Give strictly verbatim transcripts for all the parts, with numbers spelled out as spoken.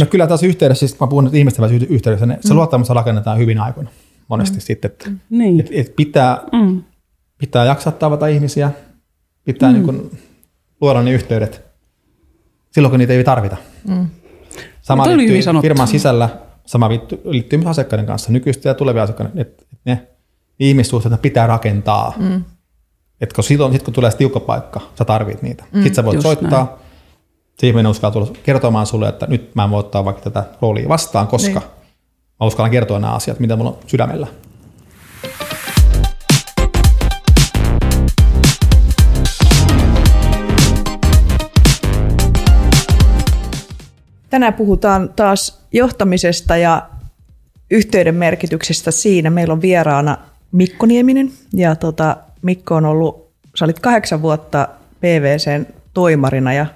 No kyllä tässä yhteydessä, siis kun mä puhun ihmistävässä yhteydessä, niin se mm. luottamus rakennetaan hyvin aikoina monesti mm. sitten. Että niin. et, et pitää, mm. pitää jaksaa tavata ihmisiä, pitää mm. niin kun luoda ne yhteydet silloin, kun niitä ei tarvita. Mm. Sama liittyy firman sisällä, sama liittyy myös asiakkaiden kanssa, nykyistä ja tulevia asiakkaiden, että ne ihmissuhteita pitää rakentaa. Mm. Että sitten sit kun tulee se tiukka paikka, sä tarvit niitä. Mm, sitten sä voit soittaa. Näin. Se ihminen uskaa tulla kertomaan sulle, että nyt mä en voi ottaa vaikka tätä roolia vastaan, koska niin. mä uskallan kertoa nämä asiat, mitä mulla on sydämellä. Tänään puhutaan taas johtamisesta ja yhteyden merkityksestä siinä. Meillä on vieraana Mikko Nieminen ja tota, Mikko on ollut, sä olit kahdeksan vuotta PwCn toimarina ja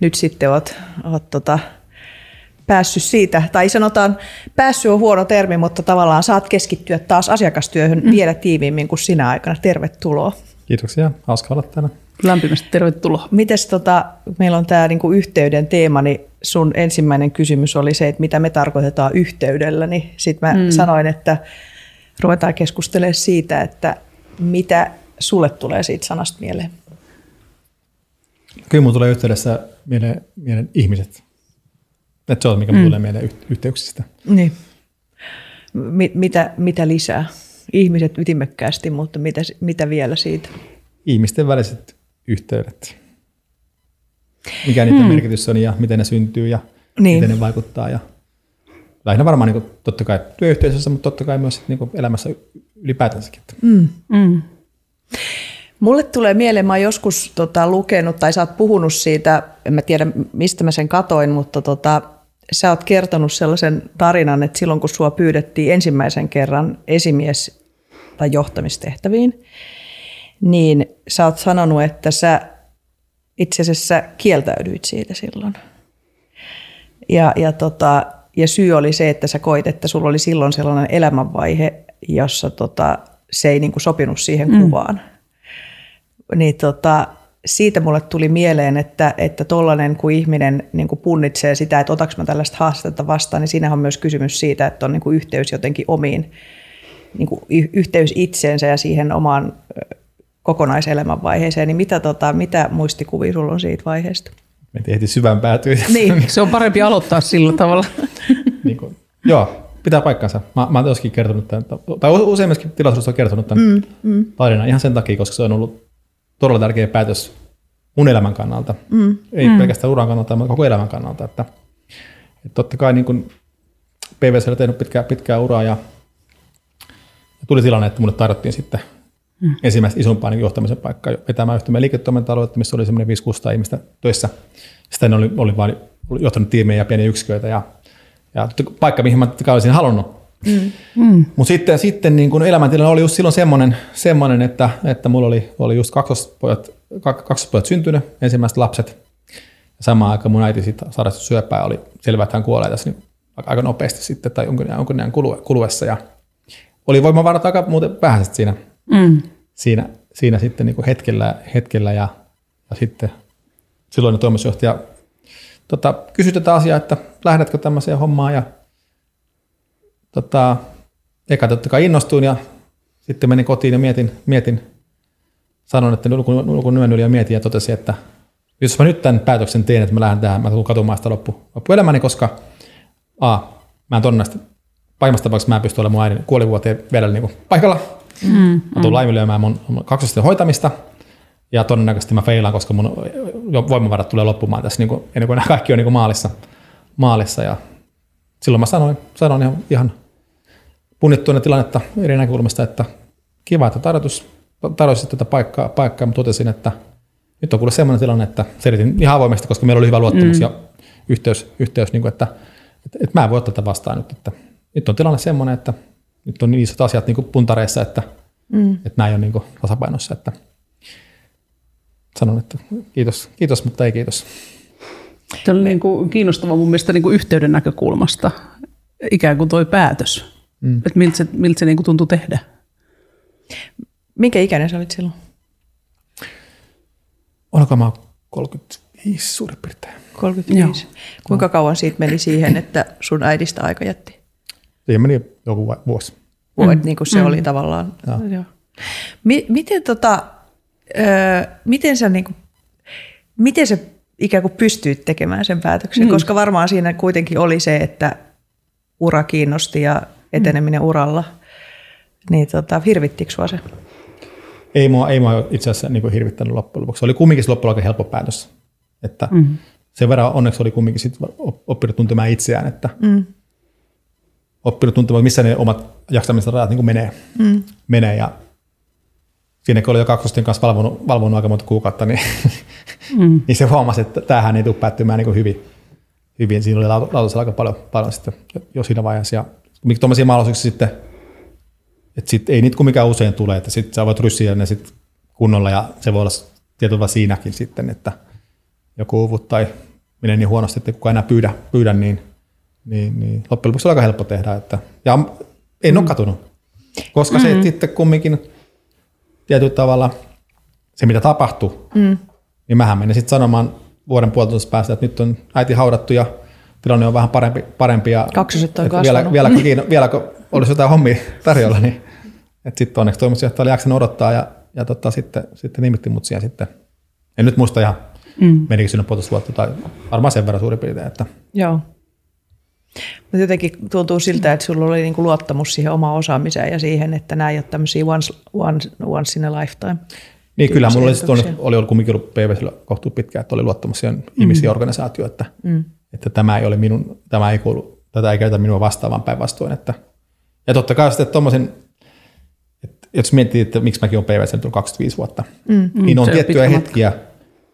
nyt sitten olet, olet tota, päässyt siitä, tai sanotaan päässyt on huono termi, mutta tavallaan saat keskittyä taas asiakastyöhön mm. vielä tiiviimmin kuin sinä aikana. Tervetuloa. Kiitoksia, hauska olla täällä. Lämpimästi tervetuloa. Mites tota, meillä on tämä niinku yhteyden teema, niin sun ensimmäinen kysymys oli se, että mitä me tarkoitetaan yhteydellä. Niin sitten mä mm. sanoin, että ruvetaan keskustelemaan siitä, että mitä sulle tulee siitä sanasta mieleen. Kyllä mun tulee yhteydessä mieleen, mieleen ihmiset. Et se on, mikä mm. tulee mieleen yhteyksistä. Niin. Mitä, mitä lisää? Ihmiset ytimekkäästi, mutta mitä, mitä vielä siitä? Ihmisten väliset yhteydet. Mikä niiden hmm. merkitys on ja miten ne syntyy ja niin. miten ne vaikuttaa. Ja lähinnä varmaan niin kuin, totta kai työyhteisössä, mutta totta kai myös niin kuin elämässä ylipäätänsäkin. Mm. Mm. Mulle tulee mieleen, mä oon joskus tota, lukenut tai sä oot puhunut siitä, en mä tiedä mistä mä sen katoin, mutta tota, sä oot kertonut sellaisen tarinan, että silloin kun sua pyydettiin ensimmäisen kerran esimies- tai johtamistehtäviin, niin sä oot sanonut, että sä itse asiassa kieltäydyit siitä silloin. Ja, ja, tota, ja syy oli se, että sä koit, että sulla oli silloin sellainen elämänvaihe, jossa tota, se ei niinku sopinut siihen mm. kuvaan. Niin tota, siitä mulle tuli mieleen, että, että tollainen kun ihminen niin kun punnitsee sitä, että otaks mä tällaista haastetta vastaan, niin siinähän on myös kysymys siitä, että on niin kun yhteys jotenkin omiin, niin kun yhteys itseensä ja siihen omaan kokonaiselämän vaiheeseen. Niin mitä, tota, mitä muistikuvia sulla on siitä vaiheesta? Me tehtiin syvään päätyä. Niin, se on parempi aloittaa sillä tavalla. Niin kun, joo, pitää paikkansa. Mä, mä oon joskin kertonut tämän, tai usein myöskin tilaisuudessa on kertonut tämän mm, mm. tarinan ihan sen takia, koska se on ollut todella tärkeä päätös mun elämän kannalta. Mm. Ei mm. pelkästään uran kannalta, mutta koko elämän kannalta. Että, että totta kai niin PwC on tehnyt pitkää, pitkää uraa ja, ja tuli tilanne, että mulle tarjottiin sitten mm. ensimmäistä isompaa niin johtamisen paikkaa vetämään yhtymään liiketoiminta-aluetta, missä oli semmoinen viisi kuusisataa ihmistä töissä. Sitten oli, oli vain johtanut tiimejä ja pieniä yksiköitä ja, ja paikka, mihin mä olisin halunnut. Mm. Mm. Mutta sitten, sitten niin kun elämäntilanne oli just silloin semmoinen, semmoinen että, että mulla oli, oli just kaksospojat, kaksospojat syntynyt, ensimmäiset lapset. Ja samaan aikaan mun äiti siitä sairastui syöpää, oli selvää, että hän kuolee tässä niin aika nopeasti sitten tai jonkun ajan kuluessa. Ja oli voimavarat aika muuten vähäiset siinä, mm. siinä, siinä sitten niin hetkellä, hetkellä ja, ja sitten silloinen toimitusjohtaja tota, kysyi tätä asiaa, että lähdetkö tämmöiseen hommaan ja Tota, eka totta kai innostuin ja sitten menin kotiin ja mietin, mietin sanon, että nukun nyön yli ja mietin ja totesin, että jos mä nyt tämän päätöksen teen, että mä lähden tähän, mä tulen katumaan sitä loppu, loppuelämäni, koska a, mä en todennäköisesti, pahimmassa tapauksessa mä en pysty olemaan mun äidin kuolivuoteen vielä niin kuin paikalla. Mm, mä tulen mm. laiminlyömään mun, mun kaksosten hoitamista ja todennäköisesti mä feilaan, koska mun voimavarat tulee loppumaan tässä niin kuin, ennen kuin nämä kaikki on niin kuin maalissa, maalissa ja silloin mä sanoin, sanoin ihan, ihan punnittuina tilannetta eri näkökulmista, että kiva, että tarjosit tätä paikkaa, paikkaa, mutta totesin, että nyt on kuule sellainen tilanne, että selitin ihan avoimesti, koska meillä oli hyvä luottamus mm. ja yhteys, yhteys niin kuin, että, että, että mä en voi ottaa tätä vastaan nyt. Että, nyt on tilanne sellainen, että nyt on niin isot asiat niin kuin puntareissa, että, mm. että nämä ei ole niin kuin tasapainossa. Että sanon, että kiitos, kiitos, mutta ei kiitos. Se on niin kuin kiinnostava mun mielestä niin kuin yhteyden näkökulmasta, ikään kuin toi päätös. Mm. Että miltä se, miltä se niin kuin tuntui tehdä? Minkä ikäinen sä olit silloin? Oliko mä kolmekymmentäviisi suurin piirtein. kolmekymmentäviisi. Joo. Kuinka kauan siitä meni siihen, että sun äidistä aika jätti? Siihen meni joku vuosi. Vuodet, mm. niin kuin se mm. oli tavallaan. Joo. Miten, tota, ö, miten sä, niin kuin, miten sä ikään kuin pystyit tekemään sen päätöksen? Mm. Koska varmaan siinä kuitenkin oli se, että ura kiinnosti ja eteneminen mm. uralla. Niin tota, hirvittikö sua se? Ei mua, ei mua itse asiassa niin kuin hirvittänyt loppujen lopuksi. Se oli kumminkin loppujen aika helppo päätös. Että mm. sen verran onneksi oli kumminkin sit oppinut tuntemaan itseään, että mm. oppinut tuntemaan, missä ne omat jaksamisen rajat niin kuin menee. Mm. menee ja siinä kun oli jo kaksostien kanssa valvonut, valvonut aika monta kuukautta, niin, mm. niin se huomasi, että tämähän ei tule päättymään niin kuin hyvin. hyvin. Siinä oli lautasella aika paljon, paljon sitten jo siinä vaiheessa. Ja tuollaisia mahdollisuuksia sitten, että sit ei niitä kumminkaan usein tule, että sitten sä voit ryssiä ne sit kunnolla ja se voi olla tietyllä siinäkin sitten, että joku uuvut tai menee niin huonosti, että kukaan enää pyydä, pyydä niin, niin, niin loppujen lopuksi on aika helppo tehdä. Että, ja en mm. ole katunut, koska mm-hmm. se sitten kumminkin tietyllä tavalla se, mitä tapahtuu, mm. niin mähän menen sitten sanomaan vuoden puolitoista päästä, että nyt on äiti haudattu ja tilanne on vähän parempi. parempi ja kaksoset on kasvanut. Vielä, vielä, kiino, vielä kun olisi jotain hommia tarjolla, niin sitten onneksi toimitusjohtaja oli jaksanut odottaa ja, ja tota, sitten, sitten nimitti mut siihen sitten. En nyt muista ihan. Mm. Menikö siinä puolitoista vuotta tai varmaan sen verran suurin piirtein. Että. Joo. Mutta jotenkin tuntuu siltä, että sulla oli niinku luottamus siihen omaan osaamiseen ja siihen, että nämä ei ole tämmöisiä once, once, once in a lifetime. Niin kyllä, mulla oli, oli ollut kumminkin ollut P W C:llä kohtuu pitkään, että oli luottamus siihen mm. ihmisiä organisaatioon, että, mm. että tämä ei ole minun, tämä ei kuulu, tätä ei käytä minua vastaavaan päinvastoin. Että. Ja totta kai sitten tuommoisen, että jos miettii, että miksi mäkin olen P W C:llä tullut kaksikymmentäviisi vuotta, mm. niin mm. on se tiettyjä on hetkiä,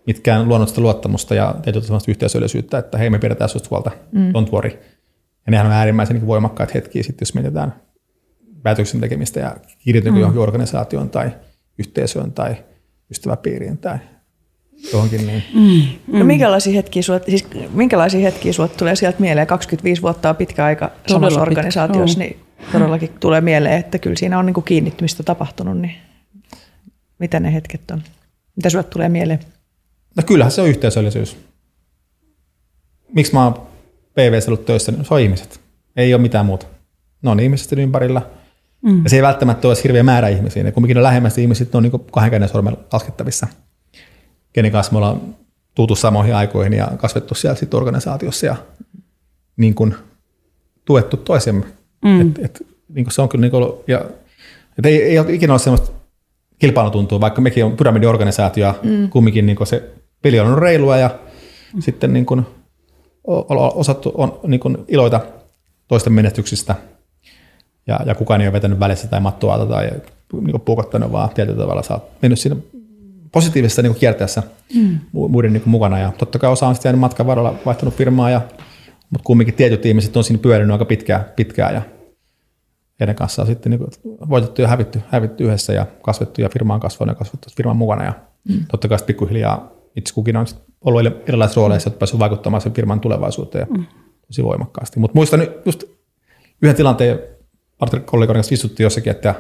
mitkään luonnollista luottamusta ja tietyllä yhteisöllisyyttä, että hei, me pidetään susta huolta, mm. don't worry. Ja nehän on äärimmäisen niin voimakkaat hetkiä sitten, jos mietitään päätöksen tekemistä ja kirjoitettu mm. johonkin organisaatioon tai yhteisöön tai ystäväpiiriin tai johonkin niin. Mm. Mm. No minkälaisia hetkiä sulle siis, tulee sieltä mieleen? kaksikymmentäviisi vuotta on pitkä aika samassa todella organisaatiossa, pitkä. Niin todellakin tulee mieleen, että kyllä siinä on niin kuin kiinnittymistä tapahtunut, niin mitä ne hetket on? Mitä sulle tulee mieleen? No kyllähän se on yhteisöllisyys. Miksi mä oon P W C:ssä ollut töissä? Se on ihmiset. Ei ole mitään muuta. Ne on ihmiset ympärillä. Mm. Ja se ei välttämättä ole hirveä määrä ihmisiä. Ja kumminkin on lähemmästi ihmiset, ne on niin kuin kahden käden sormen laskettavissa. Kenen kanssa me ollaan tultu samoihin aikoihin ja kasvettu siellä sit organisaatiossa ja niin kuin tuettu toisemme. Mm. Et, et, niin kuin se on kyllä niin kuin ollut, ja, et ei, ei ole ikinä ole sellaista kilpailutuntua, vaikka mekin on pyramidiorganisaatio ja mm. kumminkin niin kuin se peli on reilua ja mm. sitten niin kuin osattu on niin kuin iloita toisten menestyksistä ja, ja kukaan ei ole vetänyt välissä tai mattoa tai niin puukottanut, vaan tietyllä tavalla sä oot mennyt siinä positiivisessa niin kuin kierteessä mm. muiden niin kuin mukana ja totta kai osa on sitten jäänyt matkan varrella vaihtanut firmaa, ja, mutta kumminkin tietyt ihmiset on siinä pyörinyt aika pitkään, pitkään ja heidän kanssaan sitten niin voitettu ja hävitty, hävitty yhdessä ja kasvettu ja firma on kasvanut ja kasvettu firman mukana. Ja mm. totta kai pikkuhiljaa itse kukin on ollut erilaisissa rooleissa, että päässyt vaikuttamaan sen firman tulevaisuuteen mm. tosi voimakkaasti. Mutta muistan nyt just yhden tilanteen, kollegoiden kanssa istuttiin jossakin, että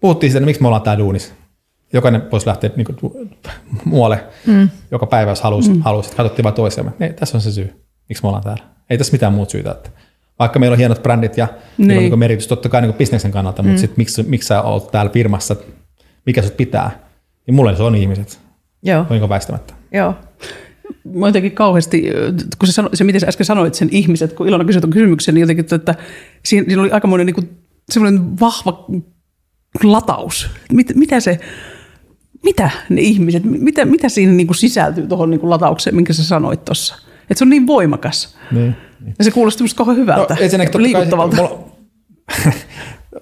puhuttiin siitä, että miksi me ollaan täällä duunissa. Jokainen voisi lähteä niin kuin, muualle mm. joka päivä, jos halusi. Mm. halusi. Katsottiin vaan toisiamme. Ei, tässä on se syy, miksi me ollaan täällä. Ei tässä mitään muuta syytä. Että vaikka meillä on hienot brändit ja niin. niin merkitys totta kai niin bisneksen kannalta, mm. mutta sit miksi, miksi sä olet täällä firmassa, mikä sut pitää, niin mulle se on ihmiset. Joo. On niin väistämättä. Joo. Mä jotenkin kauheasti, kun sä sano, se miten sä äsken sanoit sen ihmiset, kun Ilona kysyi tuon kysymyksen, niin jotenkin, että siinä, siinä oli aikamoinen niin semmoinen vahva lataus. Mit, mitä se, mitä ne ihmiset, mitä, mitä siinä niin kuin sisältyy tuohon niin kuin lataukseen, minkä sä sanoit tuossa? Että se on niin voimakas. Niin. Ja se kuulosti musta kauhean hyvältä, no, liikuttavalta. Kai, mulla,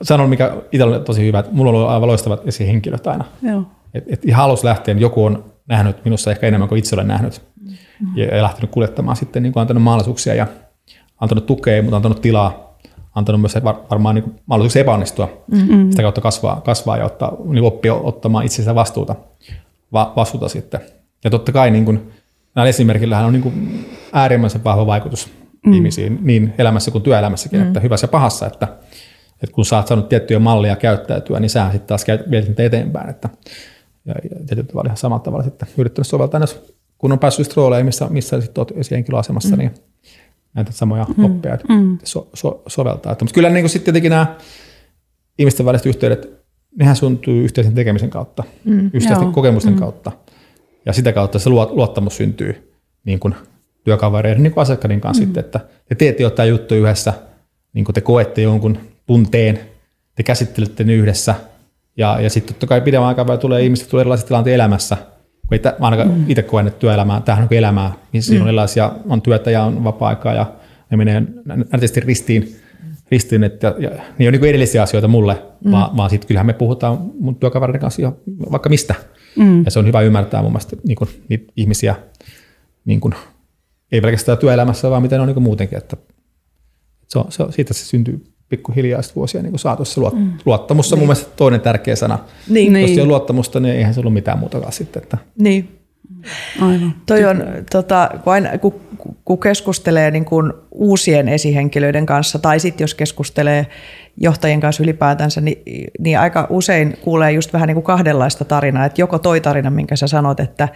sanon, mikä itsellä on tosi hyvä, että mulla on ollut aivan loistavat esihenkilöt aina. Että et ihan alussa lähtien joku on nähnyt minussa ehkä enemmän kuin itse olen nähnyt. Mm-hmm. Ja lähtenyt kuljettamaan sitten, niin kuin antanut mahdollisuuksia ja antanut tukea, mutta antanut tilaa. Antanut myös var, varmaan niin kuin mahdollisuuksia epäonnistua. Mm-hmm. Sitä kautta kasvaa, kasvaa ja ottaa, niin oppia ottamaan itsestä vastuuta, Va, vastuuta sitten. Ja totta kai niin kuin, näillä esimerkillähän on niin kuin äärimmäisen vahva vaikutus. Mm. ihmisiin, niin elämässä kuin työelämässäkin, mm. että hyvässä ja pahassa, että, että kun sä oot saanut tiettyjä mallia käyttäytyä, niin sähän sitten taas viet niitä eteenpäin. Että, ja, ja tietyllä tavalla ihan samalla tavalla sitten yrittänyt soveltaa näissä kun on päässyt rooleihin, missä, missä sitten olet esihenkilöasemassa, mm. niin näitä samoja mm. oppeja mm. so, so, soveltaa. Mutta kyllä niin sitten tietenkin nämä ihmisten väliset yhteydet, nehän syntyy yhteisen tekemisen kautta, mm. yhteisten Joo. kokemusten mm. kautta. Ja sitä kautta se luottamus syntyy niin kuin työkavereiden, niin kuin asiakkaiden kanssa mm. sitten, että te teette jotain juttu yhdessä, niin kuin te koette jonkun tunteen, te käsittelette ne yhdessä. Ja, ja sitten totta kai pidemmän aikaa tulee ihmiset, tulee erilaiset tilanteet elämässä. Kun ei, mä ainakaan mm. itse koen, että työelämää, tämähän on kuin elämää, missä mm. on erilaisia, on työtä ja on vapaa-aikaa ja ne menee näytästi ristiin. ristiin että, ja, ne ei ole niin kuin edellisiä asioita mulle, mm. vaan, vaan sitten kyllähän me puhutaan mun työkavereiden kanssa ihan vaikka mistä. Mm. Ja se on hyvä ymmärtää mun mielestä niin kuin, niitä ihmisiä, niin kuin, ei pelkästään työelämässä, vaan miten on niin kuin muutenkin. Että, se on, se, siitä se syntyy pikkuhiljaa vuosia niin saatossa. Luot, mm. Luottamus on niin. mun mielestä toinen tärkeä sana. Niin, jos niin. ei ole luottamusta, niin eihän se ollut mitään muutakaan sitten. Että. Niin. Aivan. Toi on, tota, kun, aina, kun, kun keskustelee niin kuin uusien esihenkilöiden kanssa tai sitten jos keskustelee johtajien kanssa ylipäätänsä, niin, niin aika usein kuulee just vähän niin kuin kahdenlaista tarinaa. Että joko toi tarina, minkä sä sanot, että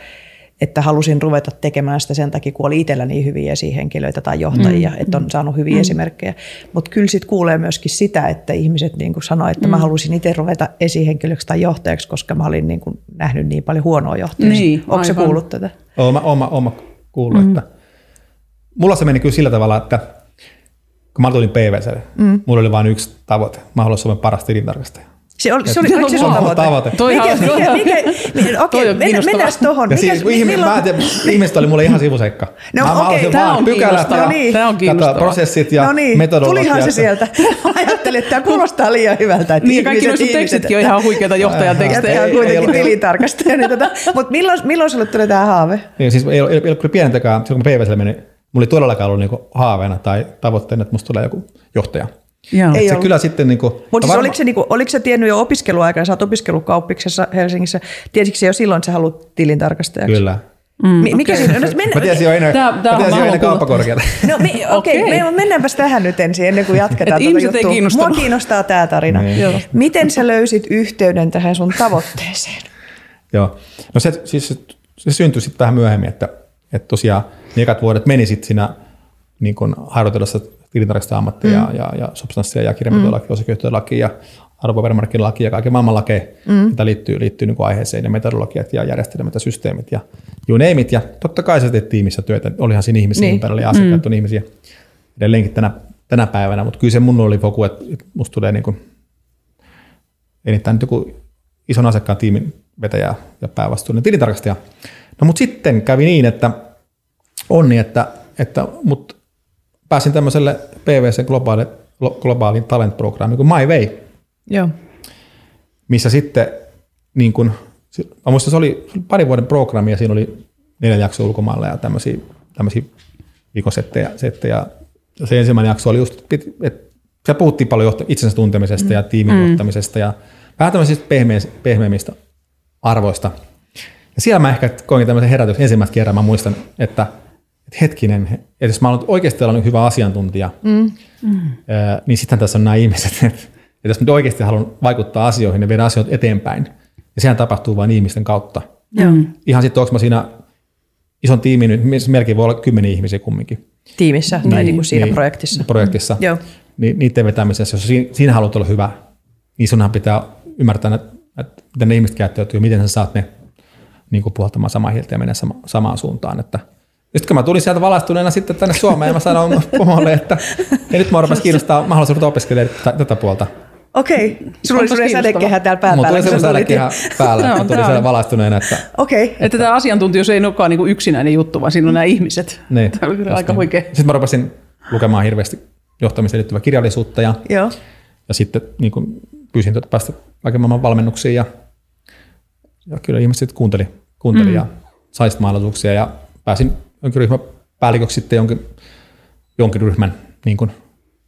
että halusin ruveta tekemään sitä sen takia, kun oli itsellä niin hyviä esihenkilöitä tai johtajia, mm. että on saanut hyviä mm. esimerkkejä. Mutta kyllä sitten kuulee myöskin sitä, että ihmiset niin kuin sanoo, että mm. mä halusin itse ruveta esihenkilöksi tai johtajaksi, koska mä olin niin kuin nähnyt niin paljon huonoa johtajista. Niin, onko se kuullut tätä? Olen mä kuullut. Mm. Että. Mulla se meni kyllä sillä tavalla, että kun mä tulin P W C:lle, mm. mulla oli vain yksi tavoite. Mä haluaisin Suomen paras tilintarkastaja. Se oli, se oli, oliko se sun tavoite? Okei, mennään tuohon. Ihmiset oli mulle ihan sivuseikka. No, mä okay, mä tämä, on pykälät ja, no niin. tämä on kiinnostavaa. Prosessit ja no niin, metodologiat. Tulihan se sieltä. Ajattelin, että tämä kuulostaa liian hyvältä. Että niin, ja kaikki noissa tekstitkin on ihan huikeita johtajan tekstejä. Tämä on kuitenkin tilintarkastaja. Mutta milloin sinulle tuli tämä haave? Ei ole kyllä pienentäkään. Kun P W C:lle meni, mulla ei todellakaan ollut haaveena tai tavoitteena, että musta tulee joku johtaja. Se kyllä sitten niinku, mutta siis varma... oliko, se niinku, oliko se tiennyt jo opiskeluaikana, sä oot opiskelukauppiksessa Helsingissä, tiesitkö se jo silloin, että sä haluat tilintarkastajaksi? Kyllä. Mm, mikä okay. siinä? No, men... Mä tiesin jo ennen, ennen kauppakorkeata. No me, okei, okay. me, mennäänpäs tähän nyt ensin, ennen kuin jatketaan tätä tota juttua. Kiinnostaa. Mua kiinnostaa tämä tarina. Niin. Miten sä löysit yhteyden tähän sun tavoitteeseen? Joo, no se, siis, se syntyi sitten vähän myöhemmin, että, että tosiaan ne ekat vuodet meni sitten siinä niin kun harjoitellessa tilintarkastajan ammattia mm. ja, ja substanssia ja kirjanpitolaki, mm. osakeyhtiölaki ja arvopaperimarkkinalaki ja kaiken maailman lakeja, mm. mitä liittyy, liittyy niin kuin aiheeseen ja metodologiat ja järjestelmät ja systeemit ja you name it. Ja totta kai se teet tiimissä työtä, olihan siinä ihmisiä niin. ympärillä ja asiakkaat mm. on ihmisiä edelleenkin tänä, tänä päivänä, mutta kyllä se mun oli foku, että musta tulee niin kuin, enintään nyt joku ison asiakkaan tiimin vetäjä ja päävastuullinen tilintarkastaja. No mutta sitten kävi niin, että on niin, että, että mut pääsin tämmöiselle P W C:n globaali, globaaliin talent-programmiin kuin My Way, Joo. missä sitten, niin kun, mä muistan se oli pari vuoden programmi ja siinä oli neljä jaksoa ulkomailla ja tämmöisiä, tämmöisiä viikon settejä, settejä. Se ensimmäinen jakso oli just, että siellä puhuttiin paljon itsensä tuntemisesta mm. ja tiimin mm. johtamisesta ja vähän tämmöisistä pehmeimmistä arvoista. Ja siellä mä ehkä koin tämmöisen herätys ensimmäistä kerran, mä muistan, että hetkinen, että jos mä olen oikeasti ollut hyvä asiantuntija, mm. Mm. niin sitten tässä on nämä ihmiset, että jos mä oikeasti haluan vaikuttaa asioihin ja viedä asioita eteenpäin, ja sehän tapahtuu vain ihmisten kautta. Mm. Ihan sitten onko mä siinä ison tiimin, nyt melkein voi olla kymmenen ihmisiä kumminkin. Tiimissä niin, tai niin kuin siinä niin, projektissa. Projektissa, mm. niin niiden vetämisessä, jos siinä, siinä haluat olla hyvä, niin sunhan pitää ymmärtää, että miten ne ihmiset käyttäytyy, miten sä saat ne niin kuin puhaltamaan samaa hieltä ja mennä sama, samaan suuntaan, että sitten kun mä tulin sieltä valaistuneena sitten tänne Suomeen ja mä sanoin pomolle, että ja nyt mua rupesi kiinnostaa, mä haluaisin opiskelemaan tätä puolta. Okei, sulla oli sellainen sädekehä täällä pää päällä. Mulla tuli sellainen sädekehä päällä, no, mä tulin sieltä valaistuneena. Että, okay. että, että tämä asiantuntijuus ei olekaan niin yksinäinen juttu, vaan siinä on nämä ihmiset. Niin, tämä oli kyllä aika niin. huikea. Sitten mä rupesin lukemaan hirveästi johtamiseen liittyvää kirjallisuutta ja, Joo. ja sitten niin kun pyysin tuota päästä kaiken maailman valmennuksiin ja, ja kyllä ihmiset kuunteli, kuunteli mm. ja sai sitten mahdollisuuksia ja pääsin jonkin ryhmän päälliköksi sitten jonkin, jonkin ryhmän niin kuin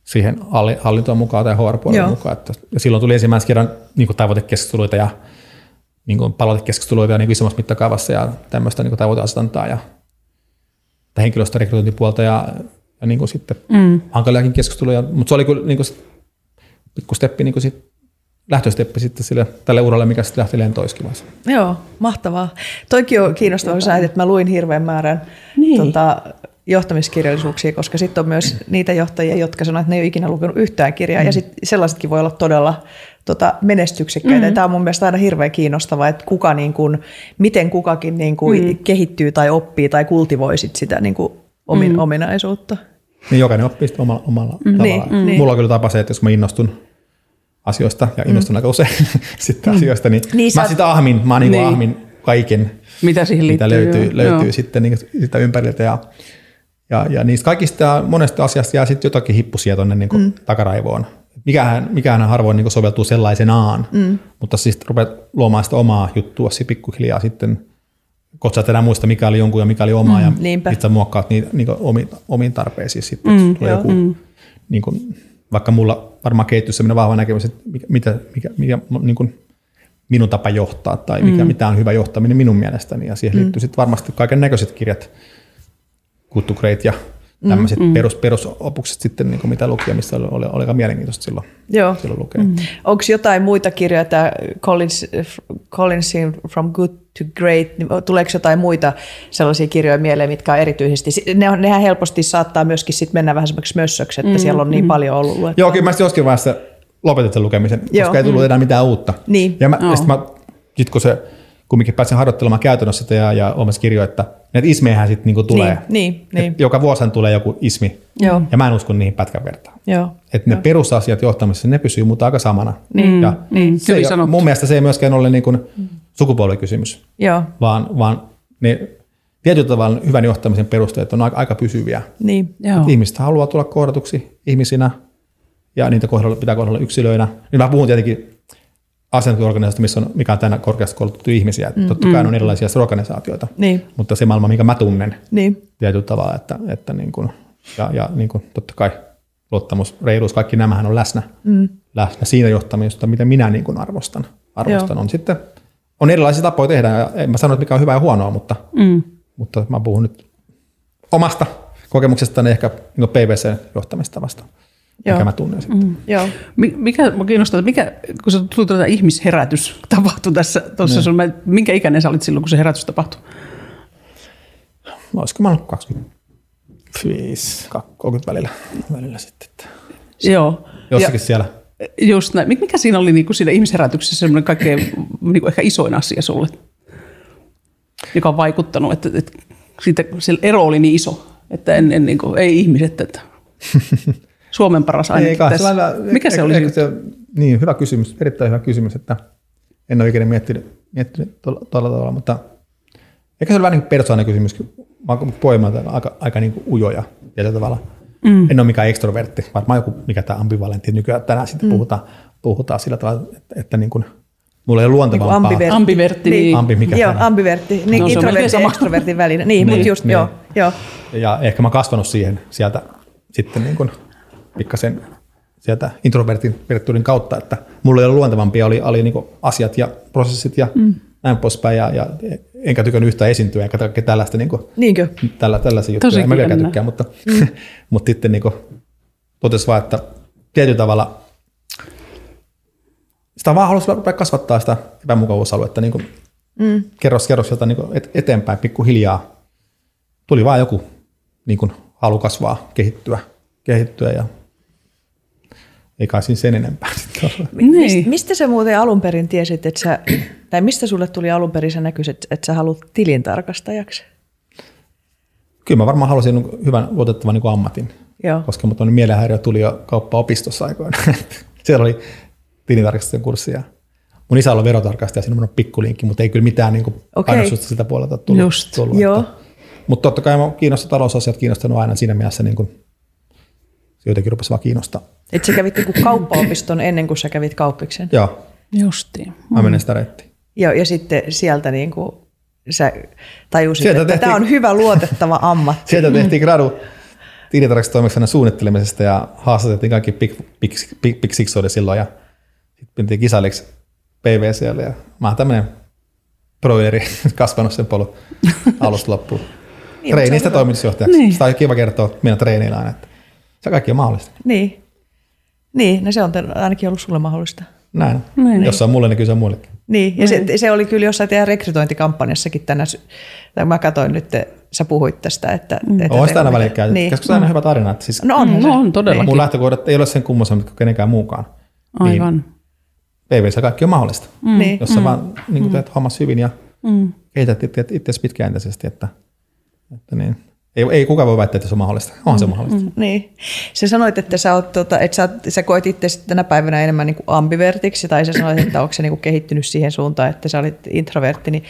siihen hallintoon mukaan tai H R-puolelle mukaan. Että, ja silloin tuli ensimmäisen kerran niin kuin tavoitekeskusteluita ja niin kuin palautekeskusteluita ja niin kuin isommassa mittakaavassa ja tämmöistä niin kuin tavoiteasetantaa ja henkilöstörekrytointipuolta ja, ja niin kuin sitten mm. hankaliakin keskusteluja. Mutta se oli kyllä niin kuin, pikku steppi niin kuin sit lähtösteppi sitten sille, tälle uralle, mikä sitten lähti lentoiskimassa. Joo, mahtavaa. Toikin on kiinnostavaa, että mä luin hirveän määrän niin. tota, johtamiskirjallisuuksia, koska sitten on myös niitä johtajia, jotka sanoo, että ne ei ole ikinä lukenut yhtään kirjaa, mm. ja sit sellaisetkin voi olla todella tota, menestyksekkäitä. Mm. Tämä on mun mielestä aina hirveän kiinnostavaa, että kuka niin kun, miten kukakin niin kun mm. kehittyy tai oppii tai kultivoi sit sitä niin kun omin, mm. ominaisuutta. Niin jokainen oppii sitten omalla, omalla mm. tavallaan. Mm. Mulla on kyllä tapa se, että jos mä innostun asioista, ja innostun mm. aika usein sitten mm. asioista, niin, niin mä oot... sitä ahmin, mä niin niin. ahmin kaiken, mitä, siihen mitä liittyy, löytyy, löytyy sitten niin sitä ympäriltä. Ja, ja, ja niistä kaikista monesta asiasta jää sitten jotakin hippusia tuonne niin mm. takaraivoon. Mikähän, mikähän harvoin niin soveltuu sellaisenaan, mm. mutta siis rupeat luomaan sitä omaa juttua pikkuhiljaa sitten. Kohta sä et enää muista, mikä oli jonkun ja mikä oli omaa, mm, ja sitten sä muokkaat niitä niin omiin, omiin tarpeisiin sitten. Mm, tulee joo, joku, mm. niin kuin, vaikka mulla varmaan kehittyy sellainen vahva näkemys, että mikä, mitä, mikä, mikä niin kuin minun tapa johtaa tai mikä, mm. mitä on hyvä johtaminen minun mielestäni. Ja siihen mm. liittyy sitten varmasti kaiken näköiset kirjat, Good to Great ja tämmöiset mm, mm. perus, perusopukset sitten, niin kuin mitä luki ja mistä oli, oli, oli aika mielenkiintoista silloin, silloin lukea. Mm. Onko jotain muita kirjoja, tämä Collins, Collinsin From Good to Great, niin tuleeko jotain muita sellaisia kirjoja mieleen, mitkä on erityisesti, ne on, nehän helposti saattaa myöskin sit mennä vähän semmoiksi mössöksi, että mm, siellä on mm. niin paljon ollut luettua. Joo, kyllä mä sitten joskin vaiheessa lopetin sen lukemisen, joo, koska ei tullut mm. enää mitään uutta. Niin. Ja, mä, no. ja sit mä, sit kun se kumminkin pääsin harjoittelemaan käytännössä sitä ja, ja omassa kirjoja, että näitä ismejähän sitten niinku tulee. Niin, niin, joka vuosihan tulee joku ismi, joo, ja mä en usko niihin pätkän vertaan. Että ne perusasiat johtamisessa, ne pysyy muuta aika samana. Niin, ja niin, se ei, mun mielestä se ei myöskään ole niinku sukupolvikysymys, joo, vaan, vaan ne tietyllä tavalla hyvän johtamisen perusteet on aika, aika pysyviä. Niin, ihmiset haluaa tulla kohdatuksi ihmisinä ja niitä kohdalla, pitää kohdalla yksilöinä. Nyt mä puhun tietenkin asiantuntijaorganisaatiosta, missä on, mikä on tänä korkeasti koulutettuja ihmisiä. Mm, Totta kai mm. on erilaisia organisaatioita, niin, mutta se maailma, minkä mä tunnen niin tietyllä tavalla, että, että niin kuin, ja, ja niin kuin, totta kai luottamus, reiluus, kaikki nämähän on läsnä, mm. läsnä siinä johtamisesta, mitä minä niin kuin arvostan. Arvostan on, sitten, on erilaisia tapoja tehdä, ja en mä sano, että mikä on hyvää ja huonoa, mutta, mm. mutta mä puhun nyt omasta kokemuksestani ehkä niin P W C-johtamistavasta. Joo. Mikä mä tunnen sitten. Mm. Joo. Mikä mä kiinnostaa, että mikä, kun se tuli tätä ihmisherätys tapahtui tässä, tossa sun, mä, minkä ikäinen sä olit silloin, kun se herätys tapahtui? Olisiko mä ollut kaksikymmentäviisi kolmekymmentä välillä, välillä sitten. Että. Joo. Jossakin ja, siellä. Just näin. Mikä siinä oli niin kuin siinä ihmisherätyksessä semmoinen kaikkein niin kuin ehkä isoin asia sulle, joka on vaikuttanut, että, että siitä, se ero oli niin iso, että en, en, niin kuin, ei ihmiset, että... Suomen paras ainakin tässä. Lailla, mikä se oli? Niin, hyvä kysymys, erittäin hyvä kysymys, että en ole ikinä miettinyt, miettinyt tuolla, tuolla tavalla, mutta eikä se ole vähän niin kuin persoonallinen kysymys, mä oon poimaa aika, aika niin kuin ujoja ja tavalla. Mm. En ole mikään ekstrovertti, varmaan joku, mikä tämä ambivalentti nykyään tänään sitten mm. puhutaan, puhutaan sillä tavalla, että, että niin kuin, mulla ei ole luontevampaa. Niin ambivertti. Ambivertti. Niin. Ambi, mikä joo, tänään? Ambivertti. Niin, no, introvertti ja ekstrovertin välinen. Niin, niin, mutta just, niin. joo, joo. Ja ehkä mä oon kasvanut siihen sieltä sitten niin kuin pikkasen sieltä introvertin kautta, että mulla ei ole luontevampia, oli, oli niin asiat ja prosessit ja mm. näin poispäin, ja, ja enkä tykännyt yhtään esiintyä, enkä tällaista niin tällä, tällaisia juttuja, en mäkään tykkää, mutta, mm. mutta sitten niin totesin vaan, että tietyllä tavalla sitä vaan halusi kasvattaa sitä epämukavuusaluetta, niin mm. kerros, kerros sieltä niin eteenpäin pikkuhiljaa, tuli vaan joku niin halu kasvaa, kehittyä, kehittyä ja eikä siinä sen enempää. Niin. Mistä sä muuten alun perin tiesit, että sä, tai mistä sulle tuli alun perin sä näkyisit, että sä haluat tilintarkastajaksi? Kyllä mä varmaan halusin hyvän luotettavan niin ammatin, joo, koska mun mielenhäiriö tuli jo kauppaopistossa aikoina. Siellä oli tilintarkastajan kurssi ja mun isä oli verotarkastaja, siinä on pikkulinkki, mutta ei kyllä mitään niin painostusta sitä puolelta tullut. Just, tullut joo. Mutta totta kai mä kiinnostan talousasiat, kiinnostanut aina siinä mielessä niin kuin jotenkin rupesi vaan kiinnostaa. Että sä kävit niinku kauppaopiston ennen kuin sä kävit kauppiksen? Joo. Justiin. Mä menen sitä reittiin. Joo, ja sitten sieltä niinku sä tajusit, sieltä että tehtiin... tämä on hyvä luotettava ammatti. Sieltä tehtiin gradu tilintarkastustoimeksiannon suunnittelemisesta ja haastateltiin kaikki piksiksoiden silloin ja sitten mentiin kisailiksi P W C:lle ja mä oon tämmönen broileri kasvanut sen polun alusta loppuun. Niin, treenistä toimitusjohtajaksi. Niin. Sitä on kiva kertoa meidän treeneillä aina, että se kaikki on mahdollista. Niin, niin no se on ainakin ollut sulle mahdollista. Näin. Niin. Jossain mulle, niin kyllä se on muillekin. Niin, ja se, se oli kyllä jossain teidän rekrytointikampanjassakin tänä, mä katsoin nyt, sä puhuit tästä. Että, mm. että on sitä aina välillä käytetty. Niin. Keskustelun aina hyvä tarina. Siis no on, no on todellakin. Mun lähtökohdat ei ole sen kummoisemmin kuin kenenkään muukaan. Aivan. Niin, P W C:ssä kaikki on mahdollista. Mm. Niin. Jos sä mm. vaan niin mm. teet hommas hyvin ja mm. kehität itseäsi pitkäjänteisesti, että, että niin. Ei, ei kukaan voi väittää, että se on mahdollista. Onhan se mahdollista. Mm, mm. Niin. Sä sanoit, että sä, oot, tuota, että sä, sä koet itse tänä päivänä enemmän niin kuin ambivertiksi, tai sä sanoit, että onko se niin kuin kehittynyt siihen suuntaan, että sä olit introvertti. Niin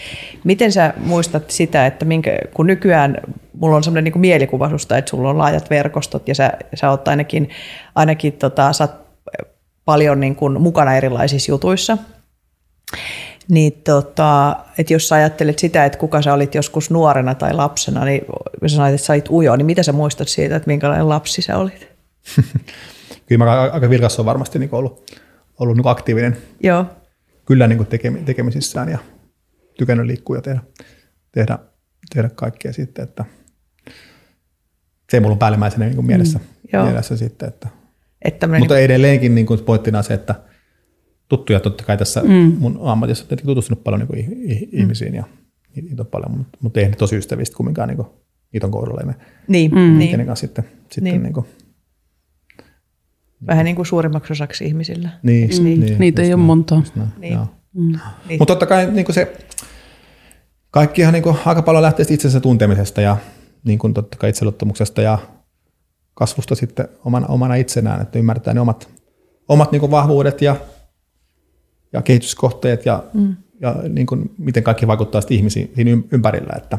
miten sä muistat sitä, että minkä, kun nykyään mulla on sellainen niin kuin mielikuva susta, että sulla on laajat verkostot, ja sä, sä oot ainakin, ainakin tota, sä oot paljon niin kuin mukana erilaisissa jutuissa. Niin tota, että jos sä ajattelet sitä, että kuka sä olit joskus nuorena tai lapsena, niin jos sanoit, että sä olit ujo, niin mitä sä muistat siitä, että minkälainen lapsi sä olit? Kyllä mä aika vilkassa on varmasti niin ollut, ollut niin aktiivinen. Joo. Kyllä niin kuin tekemisissään ja tykännyt liikkua ja tehdä, tehdä, tehdä kaikkea sitten, että se ei mulla ole päällimmäisenä niin kuin mielessä, mm, mielessä sitten. Että. Että mutta niin edelleenkin niin kuin pointtina se, että tuttuja totta kai tässä mm. mun ammatissa olen tutustunut paljon niin kuin ihmisiin ja niitä on paljon, mutta ei ne tosi ystävistä kumminkaan niin kuin, niitä on kohdalla. Ja niin, niin. Mm. Sitten, sitten niin. Niin kuin, vähän niin kuin suurimmaksi osaksi ihmisillä. Niin, mm. niin, niin, niitä ei näin, ole montaa. Niin. Mm. Mutta totta kai niin kuin se, kaikkihan niin kuin, aika paljon lähtee itsensä tuntemisesta ja niin kuin, totta kai itseluottamuksesta ja kasvusta sitten omana, omana itsenään, että ymmärretään ne omat, omat niin kuin vahvuudet ja ja kehityskohteet ja, mm. ja niin kuin, miten kaikki vaikuttaa sitten ihmisiin siinä ympärillä. Että,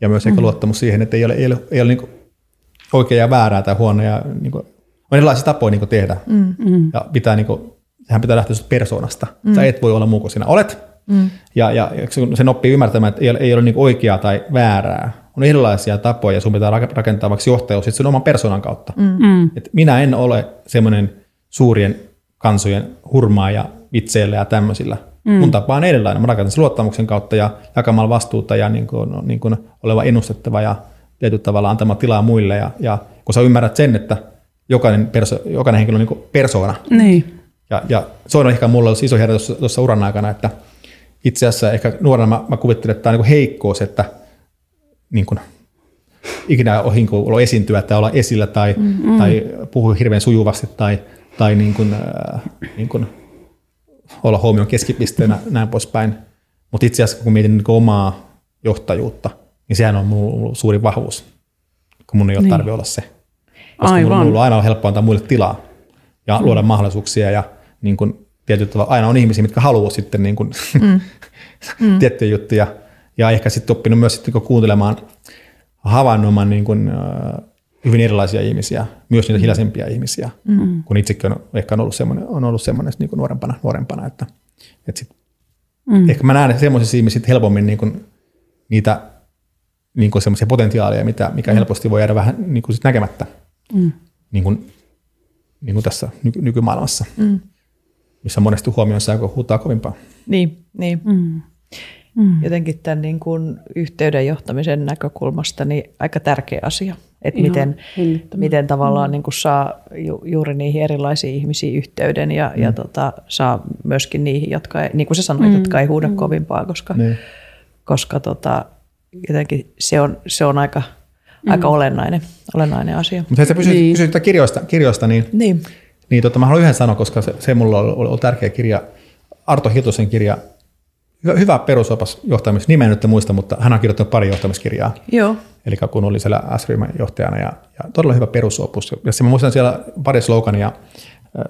ja myös mm. luottamus siihen, että ei ole, ei ole, ei ole niin kuin oikea ja väärää tai huonoja. Niin kuin, on erilaisia tapoja niin kuin tehdä. Mm. Mm. Ja pitää, niin kuin, sehän pitää lähteä sinusta persoonasta. Mm. Sä et voi olla muu kuin sinä olet. Mm. Ja, ja sen oppii ymmärtämään, että ei ole, ei ole niin kuin oikeaa tai väärää. On erilaisia tapoja ja sun pitää rakentaa vaikka johtajuus sitten sen oman persoonan kautta. Mm. Et minä en ole semmoinen suurien kansojen hurmaaja vitseillä ja tämmöisillä. Mm. Mun tapa on erilainen. Mä rakennan sen luottamuksen kautta ja jakamalla vastuuta ja niin kuin, niin kuin oleva ennustettava ja tietyllä tavalla antama tilaa muille. Ja, ja kun sä ymmärrät sen, että jokainen, perso, jokainen henkilö on niin kuin persoona. Niin. Ja, ja se on ehkä mulla iso herätys tuossa uran aikana, että itse asiassa ehkä nuorena mä, mä kuvittelen, että tämä on niin kuin heikkous, että niin kuin, ikinä on niin kuin esiintyä tai olla esillä tai, mm-hmm. tai puhua hirveän sujuvasti tai, tai niin kuin, äh, niin kuin, olla huomion keskipisteenä, näin poispäin. Mutta itse asiassa, kun mietin niin kuin omaa johtajuutta, niin sehän on mun suuri vahvuus, kun mun ei ole niin. tarvitse olla se. Koska Aivan. mulla on aina on helppo antaa muille tilaa ja mm. luoda mahdollisuuksia. Ja niin kuin tietyllä tavalla aina on ihmisiä, mitkä haluaa sitten niin kuin mm. tiettyjä juttuja. Ja ehkä sitten oppinut myös sitten kuuntelemaan, havainnoimaan niin kuin, hyvin erilaisia ihmisiä, myös niitä hiljaisempia ihmisiä, mm-hmm. kun itsekin on ehkä on ollut semmoinen, on ollut semmoinen niin kuin nuorempana, nuorempana, että, että sit, mm-hmm. ehkä mä näen semmoisissa ihmisissä helpommin niin kuin niitä niin kuin semmoisia potentiaaleja, mitä, mikä mm-hmm. helposti voi jäädä vähän niin kuin sit näkemättä, mm-hmm. niin, kuin, niin kuin tässä nyky- nykymaailmassa, mm-hmm. missä monesti huomioissa aika huutaa kovimpaa. Niin, niin. Mm-hmm. Jotenkin tämän niin kuin yhteyden johtamisen näkökulmasta niin aika tärkeä asia, että Ihan miten, miten tavallaan niin kuin saa ju, juuri niihin erilaisiin ihmisiin yhteyden ja, mm. ja tota, saa myöskin niihin, jotka ei, niin kuin sä sanoit, mm. jotka ei huuda mm. kovimpaa, koska, niin. koska tota, jotenkin se on, se on aika, mm. aika olennainen, olennainen asia. Mutta sä pysyt, niin. pysyt kirjoista, kirjoista, niin, niin. niin tota, mä haluan yhden sanoa, koska se, se mulla on ollut tärkeä kirja, Arto Hietosen kirja, hyvä perusopas johtamisessa, nimeä en nyt muista, mutta hän on kirjoittanut pari johtamiskirjaa. Joo. Eli kun oli siellä S-ryhmän johtajana ja, ja todella hyvä perusopus. Ja se mä muistan siellä pari slogania,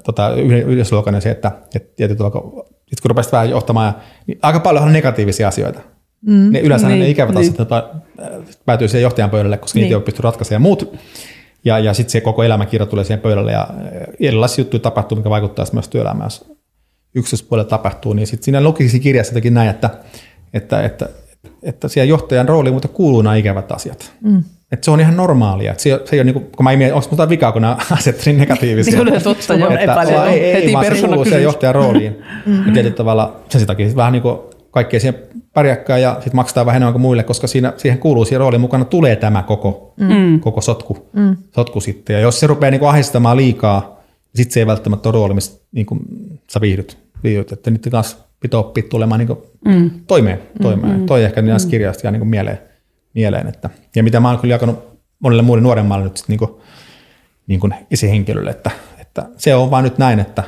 tota, yhden slogania se, että et, et, et, sit kun rupesit vähän johtamaan, niin aika paljon on negatiivisia asioita. Mm, ne yleensä niin, ne ikävät niin. asiat päätyy siihen johtajan pöydälle, koska niin. niitä ei ole pystynyt ratkaisemaan muut. Ja, ja sitten se koko elämänkirja tulee siihen pöydälle ja erilaisia juttuja tapahtuu, mikä vaikuttaa myös työelämään. Yksityispuolella tapahtuu, niin sitten siinä lukisi kirjassa jotenkin näin, että, että, että, että siellä johtajan rooliin mutta kuuluu nämä ikävät asiat. Mm. Että se on ihan normaalia. Että se, se ei ole, niin kuin, kun mä mietin, onko minusta vikaa, kun nämä asiat niin negatiivisia. Niin, totta, joo, epäilee. Ei, ei, ei, vaan se kuuluu siihen johtajan rooliin. Mm-hmm. Ja tietyllä tavalla sen takia vähän niin kuin kaikkea siihen pärjäkkää ja sitten maksetaan vähän enemmän kuin muille, koska siinä, siihen kuuluu, siihen rooliin mukana tulee tämä koko, mm. koko sotku, mm. sotku sitten. Ja jos se rupeaa niin kuin ahdistamaan liikaa, sitten se ei välttämättä ole rooli, missä niin kuin, sä viihdyt. viivyt, että nyt taas pitää oppia tulemaan niin mm. toimeen. toimeen. Mm, mm, Toi ehkä niistä mm. kirjasta jää niin kuin mieleen. mieleen että. Ja mitä mä oon kyllä jakanut monelle muille nuoremmalle nyt sit niin kuin, niin kuin esihenkilölle, että, että se on vaan nyt näin, että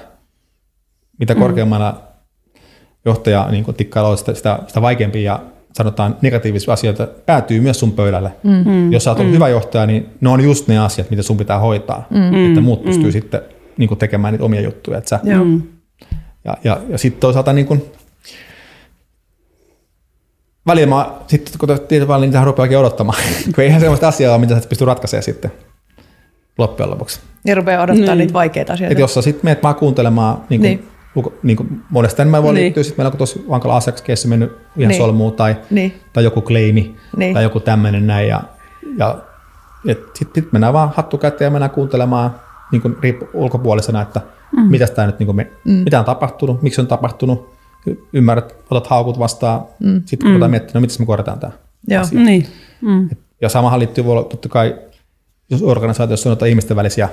mitä korkeammalla mm. johtaja niin kuin tikkailla on, sitä, sitä, sitä vaikeampia ja sanotaan negatiivisia asioita päätyy myös sun pöydälle. Mm-hmm. Jos sä oot ollut mm-hmm. hyvä johtaja, niin ne on just ne asiat, mitä sun pitää hoitaa, mm-hmm. että muut pystyy mm-hmm. sitten niin kuin tekemään niitä omia juttuja. Että sä, mm-hmm. Ja, ja, ja sitten toisaalta niin kuin, välillä mä sitten kun tietysti välillä niitä rupeaa oikein odottamaan, kun eihän sellaista asiaa ole, mitä sä pystyy ratkaisemaan sitten loppujen lopuksi. Ja rupeaa odottaa mm. niitä vaikeita asioita. Että jos sä sitten menet vaan kuuntelemaan niin kuin, niin. Niin monesta enemmän voi niin. liittyä, sitten meillä on tuossa vankala asiakaskeissa mennyt ihan niin. solmuun tai, niin. tai joku kleimi niin. tai joku tämmöinen näin. Ja, ja sitten sit mennään vaan hattu käteen ja mennään kuuntelemaan niin kuin ulkopuolisena, että mm. mitäs tää nyt, niin kuin me, mm. mitä on tapahtunut, miksi on tapahtunut, ymmärrät, otat haukut vastaan, mm. sitten mm. ruvetaan miettimään, no mitäs me korjataan tämä asia. Niin. Mm. Et, ja samahan liittyy voi olla totta kai, jos organisaatiossa on ihmisten välisiä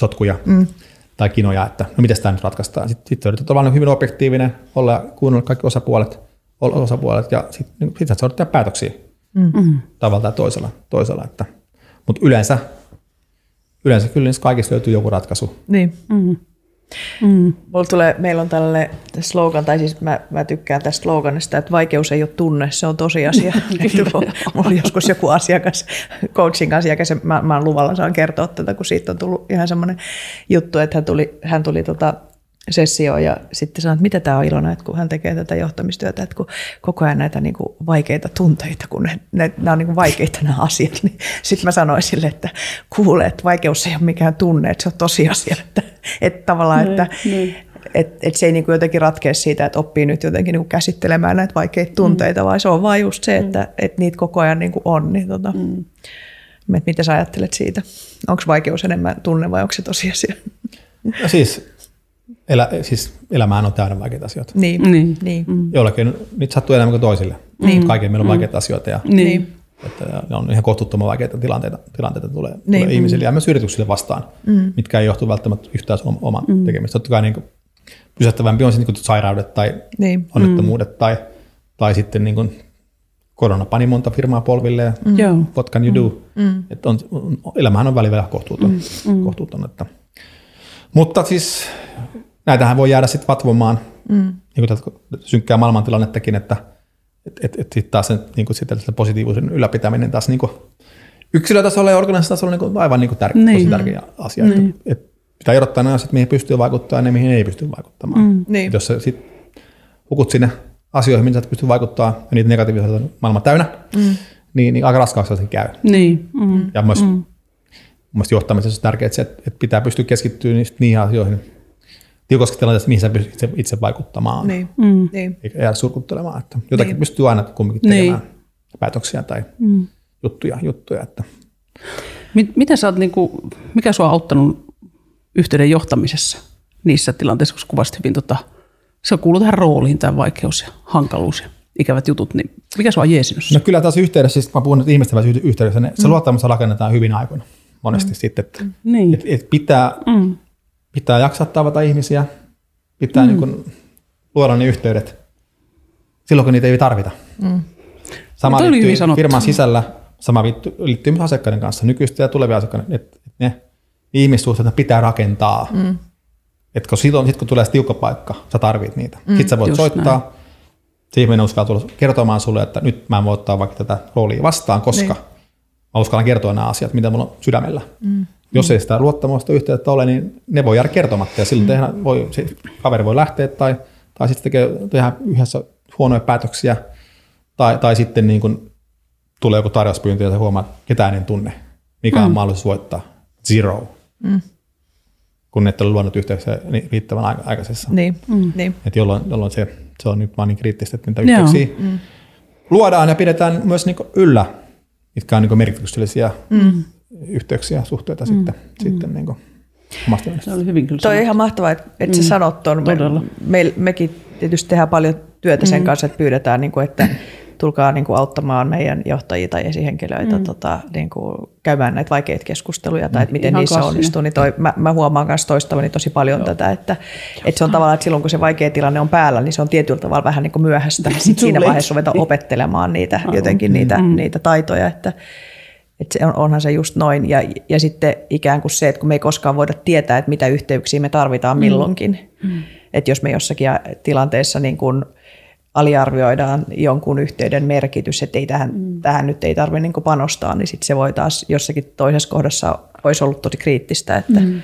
sotkuja, mm. tai kinoja, että no miten sitä nyt ratkaistaan. Sitten, sitten yritetään olla hyvin objektiivinen, olla kuunnella kaikki osapuolet, olla osapuolet ja sitten niin, sit saadaan tehdä päätöksiä mm-hmm. tavalla tai toisella. toisella Mutta yleensä, yleensä kyllä niissä kaikissa löytyy joku ratkaisu. Niin. Mm-hmm. Mm-hmm. Mulla tulee, meillä on tällainen slogan, tai siis mä, mä tykkään tästä sloganista, että vaikeus ei ole tunne, se on tosiasia. Mulla on joskus joku asiakas, coaching-asiakas, ja mä, mä luvalla saan kertoa tätä, kun siitä on tullut ihan semmoinen juttu, että hän tuli, hän tuli tota sessioon ja sitten sanoi, että mitä tämä on Ilona, että kun hän tekee tätä johtamistyötä, että kun koko ajan näitä niin kuin vaikeita tunteita, kun ne, ne, nämä on niin kuin vaikeita nämä asiat, niin sitten mä sanoin sille, että kuule, että vaikeus ei ole mikään tunne, että se on tosiasia, että, että tavallaan, että, että, että, että se ei niin kuin jotenkin ratkea siitä, että oppii nyt jotenkin niin kuin käsittelemään näitä vaikeita tunteita, mm. vaan se on vaan just se, että, että niitä koko ajan niin kuin on, niin tota, mm. että mitä sä ajattelet siitä? Onko vaikeus enemmän tunne vai onko se tosiasia? No siis... Elä, siis elämähän on täynnä vaikeita asioita. Niin. niin, niin. Jollakin nyt sattuu enemmän kuin toisille. Niin. Kaikille meillä on vaikeita asioita ja niin. että ne on ihan kohtuuttoman vaikeita tilanteita, tilanteita tulee, niin. tulee ihmisille ja myös yrityksille vastaan, mm. mitkä ei johtu välttämättä yhtään oman mm. tekemistä. Totta kai niin pysähtävämpi on sitten niin sairaudet tai niin. onnettomuudet mm. tai, tai sitten niin kuin korona pani monta firmaa polvilleen. Mm. What can you do? Mm. Että on, elämähän on välillä kohtuuton. Mm. kohtuuton että. Mutta siis... Näitähän voi jäädä sitten vatvomaan, mm. niin kuin synkkää maailmantilannettakin, että et, et, et sit taas niin sitten positiivisen ylläpitäminen taas niin yksilötasolla ja organisaatiotasolla on niin aivan niin tärkeä, niin. tosi tärkeä asia. Niin. Että, että pitää erottaa nämä asiat, mihin pystyy vaikuttamaan ja mihin ei pysty vaikuttamaan. Mm. Niin. Jos sä sit hukut sinne asioihin, mihin sä pystyy vaikuttamaan ja niitä negatiivisia on maailma täynnä, mm. niin, niin aika raskaaksi se käy. Niin. Mm. Ja myös mm. johtamisessa on tärkeää, että pitää pystyä keskittymään niihin asioihin, tiukassa tilanteessa, mihin sä pystyt itse, itse vaikuttamaan, niin. Mm. eikä jäädä surkuttelemaan. Että jotakin niin. pystyy aina kumminkin tekemään niin. päätöksiä tai mm. juttuja. juttuja että. Mit, mitä sä oot, niin kuin, mikä sua on auttanut yhteyden johtamisessa niissä tilanteissa, kun kuvasit hyvin, tota, se kuuluu tähän rooliin, tämä vaikeus ja hankaluus ja ikävät jutut, niin mikä sua on jeesinut? No kyllä tässä yhteydessä, siis kun mä puhun nyt ihmisten välissä yhteydessä, niin mm. se luottamus rakennetaan hyvin aikoina monesti mm. sitten, että niin. et, et pitää... Mm. Pitää jaksaa tavata ihmisiä, pitää mm. niin kuin luoda ne yhteydet silloin, kun niitä ei tarvita. Mm. Sama no, liittyy firman sisällä, sama liittyy myös asiakkaiden kanssa, nykyistä ja tulevia asiakkaiden, että et ne ihmissuhteet pitää rakentaa. Mm. Et kun silloin, sit kun tulee tiukka paikka, sä tarvit niitä. Mm. Sitten sä voit just soittaa, näin. Se ihminen uskaa tulla kertomaan sulle, että nyt mä en voi ottaa vaikka tätä roolia vastaan, koska niin. mä uskallan kertoa nämä asiat, mitä mulla on sydämellä. Mm. Jos ei sitä luottamusta yhteyttä ole, niin ne voi jäädä kertomatta ja silloin tehdään, voi, kaveri voi lähteä tai, tai sitten tekee, tehdään yhdessä huonoja päätöksiä tai, tai sitten niin kun tulee joku tarjouspyyntö ja sä huomaat, että ketään en tunne, mikä on mm. mahdollisuus voittaa, zero, mm. kun et ole luonut yhteyksiä riittävän aikaisessa. Niin. Mm. Et jolloin, jolloin se, se on nyt vaan niin kriittistä, että niitä yhteyksiä mm. luodaan ja pidetään myös niin kun yllä, mitkä on niin kun merkityksellisiä. Mm. yhteyksiä, suhteita mm. sitten, mm. sitten niin kuin omasta mielestä. Se oli hyvin kyllä sanottu. Toi on ihan mahtavaa, että mm. sä sanot tuon. Me, me, mekin tietysti tehdään paljon työtä sen mm. kanssa, että pyydetään, niin kuin, että tulkaa niin kuin auttamaan meidän johtajia tai esihenkilöitä mm. tota, niin kuin käymään näitä vaikeita keskusteluja tai että miten ihan niissä klassinen. Onnistuu. Niin toi, mä, mä huomaan myös toistavani tosi paljon Joo. tätä, että, että se on tavallaan, että silloin kun se vaikea tilanne on päällä, niin se on tietyllä tavalla vähän niin kuin myöhäistä. Sitten siinä vaiheessa ruvetaan opettelemaan niitä, jotenkin niitä, mm. niitä taitoja, että että se on, onhan se just noin. Ja, ja sitten ikään kuin se, että kun me ei koskaan voida tietää, että mitä yhteyksiä me tarvitaan milloinkin. Mm. Että jos me jossakin tilanteessa niin kun aliarvioidaan jonkun yhteyden merkitys, että ei tähän, mm. tähän nyt ei tarvitse niin kun panostaa, niin sitten se voi taas jossakin toisessa kohdassa olisi ollut tosi kriittistä. Että mm.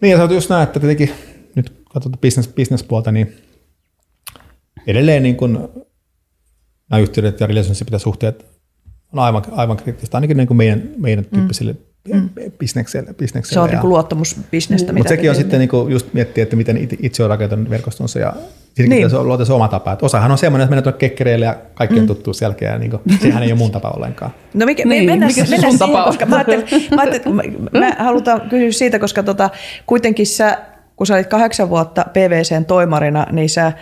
Niin ja sä oot just näin, että tietenkin nyt katsotaan bisnespuolta, niin edelleen niin kun nämä yhteydet ja relationship-suhteet on aivan, aivan kriittistä, ainakin niin kuin meidän, meidän tyyppisille mm. bisnekselle, bisnekselle. Se on ja, niin kuin luottamusbisnestä. Mm. Mutta sekin on sitten niin kuin just miettiä, että miten itse on rakentanut verkostonsa ja siitäkin niin. luotaan se oma tapa. Että osahan on semmoinen, että mennään tuonne kekkereille ja kaikki on tuttu selkeä. Ja niin kuin, sehän ei ole mun tapa ollenkaan. No mikä, niin. me mennään, mikä mennään sun siihen, tapa koska mä ajattelin, mä, ajattelin, mä, mä halutaan kysyä siitä, koska tota, kuitenkin sä, kun sä olit kahdeksan vuotta PwC:n toimarina, niin sä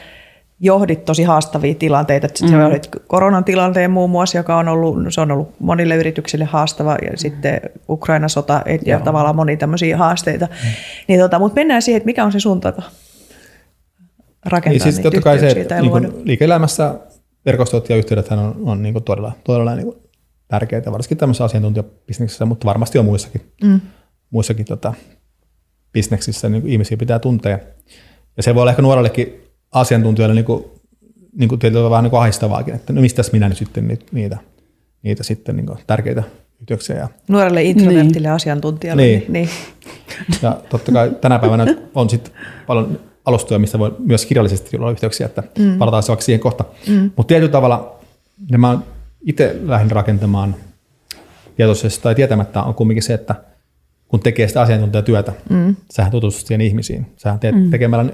johdit tosi haastavia tilanteita. Sä mm-hmm. johdit koronan tilanteen muun muassa, joka on ollut, se on ollut monille yrityksille haastava, ja mm-hmm. sitten Ukraina-sota et, ja tavallaan monia tämmöisiä haasteita. Mm-hmm. Niin, tota, mutta mennään siihen, että mikä on se sun tapa rakentaa niin, siis niitä totta kai yhteyksiä se, tai niin liike-elämässä verkostot ja yhteydethän on, on niin kuin todella, todella niin kuin tärkeitä, varsinkin tämmöisessä asiantuntijabisneksissä, mutta varmasti on muissakin, mm. muissakin tota, bisneksissä niin kuin ihmisiä pitää tuntea. Ja se voi olla ehkä nuorellekin asiantuntijoille niinku niinku tietyllä vähän niinku ahdistavaakin, että no mistäs minä nyt sitten niitä niitä, niitä sitten niinku tärkeitä yhteyksiä ja nuorelle introvertille niin. asiantuntijalle niin. niin. Ja totta kai tänä päivänä on sitten paljon alustoja, missä voi myös kirjallisesti olla yhteyksiä, että mm. palataan se vaikka siihen kohta. Mm. Mutta tietyllä tavalla ne mä itse lähdin rakentamaan tietoisesti tai tietämättä on kumminkin se, että kun tekee sitä asiantuntijatyötä, mm. sähän tutustut siihen ihmisiin, sähän teet mm. tekemällä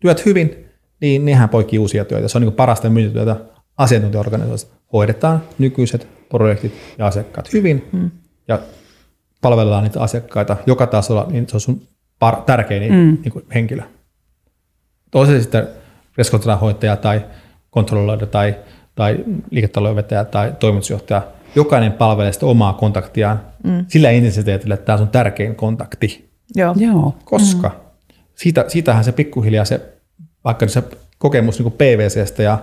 työt hyvin, niin nehän poikii uusia työtä. Se on niin kuin parasta myyntityötä asiantuntijaorganisaatiossa. Hoidetaan nykyiset projektit ja asiakkaat hyvin mm. ja palvellaan niitä asiakkaita joka tasolla, niin se on sun par- tärkein mm. niin kuin henkilö. Toisaalta sitten reskontranhoitaja tai kontrolloida tai, tai liiketaloivetäjä tai toimitusjohtaja. Jokainen palvelee sitä omaa kontaktiaan mm. sillä intensiteetillä, että tämä on tärkein kontakti. Joo. Koska mm. siitä, siitähän se pikkuhiljaa se vaikka se kokemus niin PwC:stä ja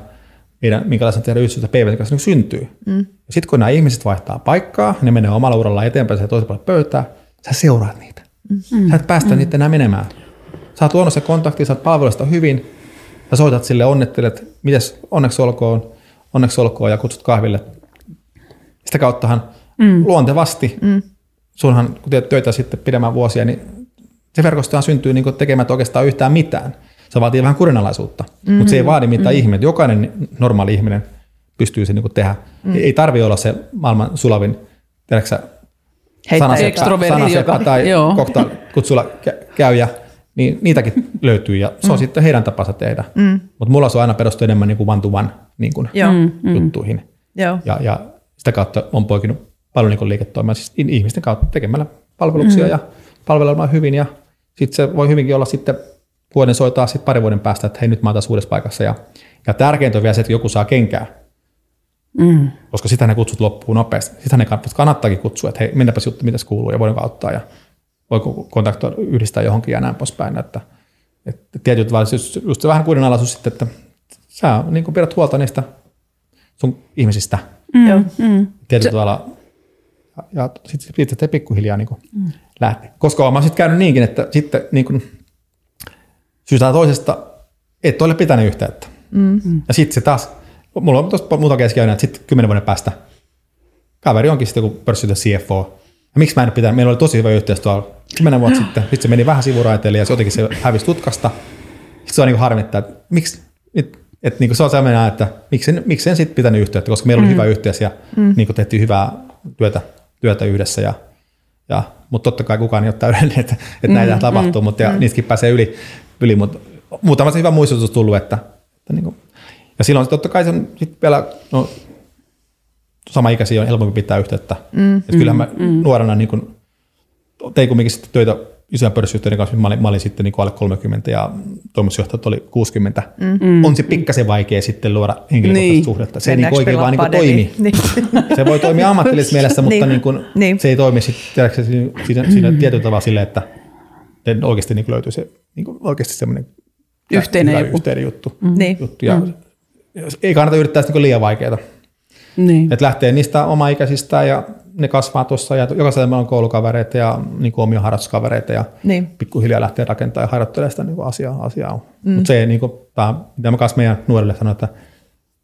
meidän, minkälaisen tehdä yhteistyötä PwC:n kanssa niin syntyy. Mm. Sitten kun nämä ihmiset vaihtaa paikkaa, ne menee omalla uralla eteenpäin ja toisen puolella pöytää, sä seuraat niitä. Mm. Sä et päästä mm. niitä enää menemään. Sä oot luonut se kontakti, sä oot palvelusta hyvin, sä soitat sille, onnettelet, mites onneksi olkoon, onneksi olkoon ja kutsut kahville. Sitä kauttahan mm. luontevasti, mm. sunhan kun teet töitä sitten pidemmän vuosia, niin se verkostohan syntyy niin tekemättä oikeastaan yhtään mitään. Se vaatii vähän kurinalaisuutta, mm-hmm. mutta se ei vaadi mitään mm-hmm. ihminen. Jokainen normaali ihminen pystyy sen niin kuin tehdä. Mm. Ei tarvitse olla se maailman sulavin, tiedätkö sanaseppä tai kokta kutsulla käyjä. Niin niitäkin löytyy ja se on mm. sitten heidän tapansa tehdä. Mm. Mutta mulla se on aina perustu enemmän niin kuin one to one niin kuin mm. juttuihin. Mm. Ja, ja sitä kautta on poikinut paljon niin kuin liiketoimaa siis ihmisten kautta tekemällä palveluksia mm. ja palvelemaan hyvin. Ja sitten se voi hyvinkin olla sitten vuoden soittaa sitten pari vuoden päästä, että hei, nyt mä oon taas uudessa paikassa. Ja, ja tärkeintä on vielä se, että joku saa kenkää, mm. koska sitä ne kutsut loppuu nopeasti. Sitä ne kannattaakin kutsua, että hei, mennäpäs juttu, mitäs kuuluu ja voidaanko auttaa ja voiko kontaktoida, yhdistää johonkin ja näin poispäin. Että, että tietyt just, just se vähän kuudenalaisuus sitten, että sä niin kuin pidät huolta niistä sun ihmisistä. Mm. Mm. Tietyllä se... tavalla, ja, ja sitten sit, te pikkuhiljaa niin kuin mm. lähtee. Koska mä oon sitten käynyt niinkin, että sitten niin kuin syystä toisesta et ole pitänyt yhteyttä. Mm-hmm. Ja sitten se taas, mulla on tuossa muuta keskiaina, että sitten kymmenen vuoden päästä kaveri onkin sitten joku pörssiyhtiön C F O. Ja miksi mä en pitänyt? Meillä oli tosi hyvä yhteys tuolla kymmenen vuotta no. sitten. Sitten se meni vähän sivuraiteille ja se jotenkin se hävisi tutkasta. Sitten se on niin harmittaa, että miksi, et, et, niin se on sellainen, että miksi en, en sitten pitänyt yhteyttä, koska meillä oli mm-hmm. hyvä yhteys ja mm-hmm. niin tehtiin hyvää työtä, työtä yhdessä. Ja, ja, mutta totta kai kukaan ei ole täydellinen, että, että mm-hmm. näitä tapahtuu, mm-hmm. mutta ja, mm-hmm. niistäkin pääsee yli. Yli, mutta muutama se hyvä muistutus tullut, että, että niin kuin, ja silloin totta kai se on sitten vielä, no sama ikäisiä on helpompi pitää yhteyttä. Mm, että mm, kyllähän mä mm. nuorena niin kuin, tein kumminkin sitten töitä isojen pörssiyhtiöiden kanssa, mä olin, mä olin sitten niin kuin alle kolmekymmentä ja toimitusjohtajat oli kuusikymmentä. Mm. On se pikkasen vaikea sitten luoda henkilökohtaista niin. suhdetta. Se ei oikein vaan niin toimi. Niin. Se voi toimia ammattilaisessa mielessä, mutta niin. Niin niin. se ei toimi sitten siinä, siinä tietyllä tavalla silleen, että oikeasti niin löytyy se, niin oikeasti semmoinen yhteinen, yhteinen juttu. Mm. juttu. Ja mm. ei kannata yrittää sitä liian vaikeaa. Niin. Että lähtee niistä oma-ikäisistä ja ne kasvaa tuossa ja jokaisella meillä on koulukavereita ja niin omia harrastuskavereita ja niin. pikkuhiljaa lähtee rakentamaan ja harjoittelemaan sitä niin asiaa. asiaa. Mm. Mutta se, niin kuin, tämä, mitä mä kanssa meidän nuorille sanoin, että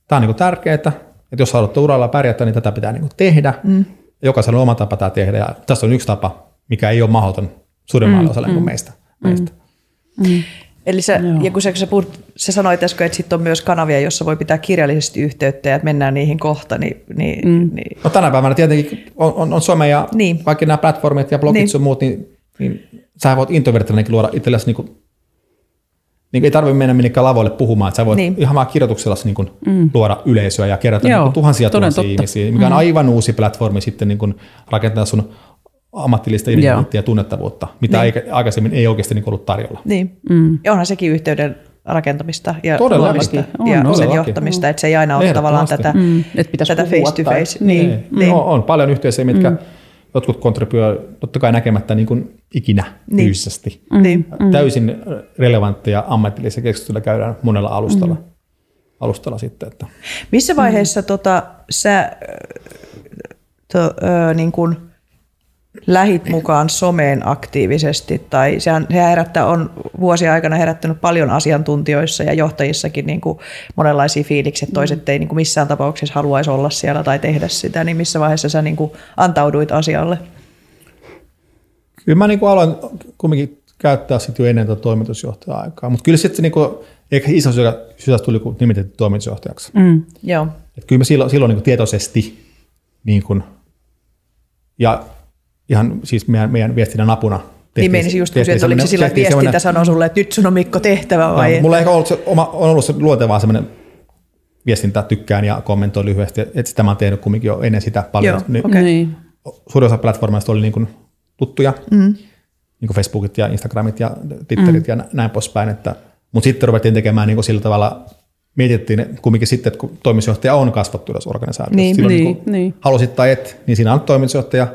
tämä on niin tärkeää, että jos haluatte uralla pärjätä, niin tätä pitää niin tehdä. Mm. Jokaisella on oma tapa tämä tehdä ja tässä on yksi tapa, mikä ei ole mahdoton suurimmalle osalle mm. kuin meistä. Mm. meistä. Mm. Eli sä, ja kun sä, kun sä, puhut, sä sanoit äsken, että sitten on myös kanavia, jossa voi pitää kirjallisesti yhteyttä ja mennään niihin kohta. Niin, niin, mm. niin. No tänä päivänä tietenkin on, on, on some ja niin. kaikki nämä platformit ja blogit ja niin. muut, niin, niin sä voit introverttiläinenkin luoda itsellesi, niin kuin, niin ei tarvitse mennä minnekään lavoille puhumaan, että sä voit niin. ihan vaan kirjoituksellasi niin kuin, mm. luoda yleisöä ja kerätä Joo, niin tuhansia tuhansia ihmisiä, mikä on aivan uusi platformi sitten niin kuin rakentaa sun ammatillista identiteettiä ja tunnettavuutta, mitä niin. aikaisemmin ei oikeasti niin ollut tarjolla. Niin. Mm. Ja onhan sekin yhteyden rakentamista ja luomista ja on, sen johtamista, on. Että se ei aina ole tavallaan tätä, mm. tätä face to face. Niin. Niin. Niin. On, on paljon yhteisiä, mitkä mm. jotkut kontribuoivat totta kai näkemättä niin kuin ikinä niin. fyysisesti. Niin. Täysin relevantteja ammatillisia keskusteluja käydään monella alustalla. Mm. alustalla sitten, että. Missä vaiheessa mm. tota, sä to, ö, niin kuin lähit mukaan someen aktiivisesti, tai sehän herättää, on vuosien aikana herättänyt paljon asiantuntijoissa ja johtajissakin niin kuin monenlaisia fiiliksiä, että toiset ei niin kuin missään tapauksessa haluaisi olla siellä tai tehdä sitä, niin missä vaiheessa sä niin kuin antauduit asialle? Kyllä mä niin kuin aloin kumminkin käyttää sitä jo ennen tätä toimitusjohtajan aikaa, mutta kyllä sitten niin kuin, ehkä iso sysäys tuli kun nimitetty toimitusjohtajaksi. Mm, joo. Et kyllä mä silloin, silloin niin kuin tietoisesti niin kuin, ja ihan siis meidän, meidän viestinnän apuna. Niin menisin just kysyä, että oliko se silloin viestintä sanoo sulle, että nyt sun on Mikko tehtävä vai? No, mulla ei ollut se, oma, on ollut se luontevaa semmoinen viestintä, tykkään ja kommentoin lyhyesti, että sitä mä oon tehnyt kumminkin jo ennen sitä paljon. Joo, ne, okay. niin. Suurin osa platformeista oli niin kuin tuttuja, mm. niin kuin Facebookit ja Instagramit ja Twitterit mm. ja näin poispäin. Mutta sitten ruvettiin tekemään niin kuin sillä tavalla, mietittiin kumminkin sitten, että kun toimitusjohtaja on kasvattu tässä organisaatiossa. Niin, silloin niin, niin, niin. halusit tai et, niin siinä on toimitusjohtaja.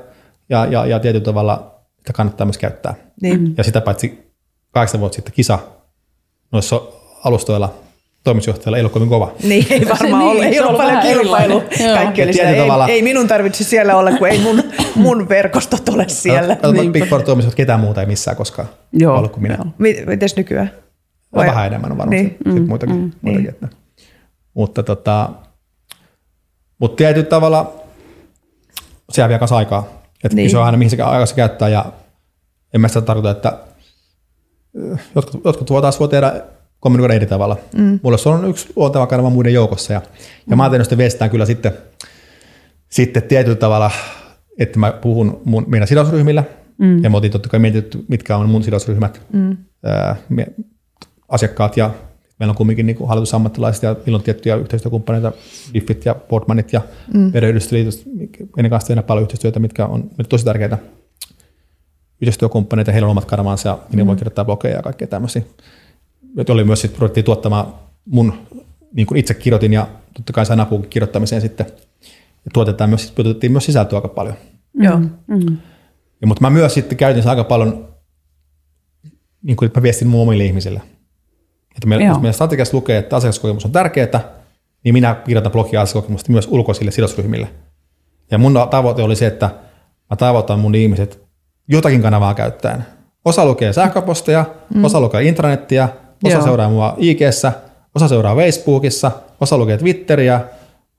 Ja, ja, ja tietyllä tavalla sitä kannattaa myös käyttää. Niin. Ja sitä paitsi kahdeksan vuotta sitten kisa noissa alustoilla toimitusjohtajalla ei ollut kovin kova. Niin, ei varmaan niin, ole. Ei ollut paljon kilpailu. Kaikki oli sitä. Ei, ei minun tarvitse siellä olla, kun ei mun, mun verkostot ole siellä. Katsotaan Big Four toimitusjohtajat ketään muuta ei missään koskaan Joo. ollut kuin minä. Mites nykyään? Vai? Vähän enemmän on varmasti. Niin. Sitten mm, muitakin. Mm, muitakin niin. että. Mutta, tota, mutta tietyllä tavalla se jää vielä kanssa aikaa. Että niin. se on aina, mihin se aikaisemmin käyttää, ja en mä sitä tarkoita, että jotkut, jotkut voi taas voi tehdä kommunikoida eri tavalla. Mm. Mulle se on yksi luonteva kanava muiden joukossa, ja, mm. ja mä teen sitä viestitään kyllä sitten, sitten tietyllä tavalla, että mä puhun mun, meidän sidosryhmillä, mm. ja me oltiin totta kai mietitty, mitkä on mun sidosryhmät, mm. ää, me, asiakkaat, ja meillä on kumminkin niin hallitusammattilaiset, ja meillä on tiettyjä yhteistyökumppaneita, diffit ja boardmanit ja mm. perheyhdistysliitot, ennen kanssa tehdään paljon yhteistyötä, mitkä on tosi tärkeitä yhteistyökumppaneita, heillä on omat kanavansa ja mm. ne voi kirjoittaa blogeja ja kaikkea tämmöisiä. Oli myös sitten projektiin tuottamaan mun, niin kuin itse kirjoitin ja totta kai sain apuun kirjoittamiseen sitten, ja tuotettiin myös, myös sisältöä aika paljon. Joo. Mm. Mutta mä myös sitten käytin sen aika paljon, niin kuin mä viestin mun omille ihmisille. Että meillä, jos meillä strategiassa lukee, että asiakaskokemus on tärkeää, niin minä kirjoitan blogia asiakaskokemusta myös ulkoisille sidosryhmille. Ja mun tavoite oli se, että mä tavoitan mun ihmiset jotakin kanavaa käyttäen. Osa lukee sähköposteja, mm. osa lukee intranettiä, osa Joo. seuraa mua I G:ssä, osa seuraa Facebookissa, osa lukee Twitteriä,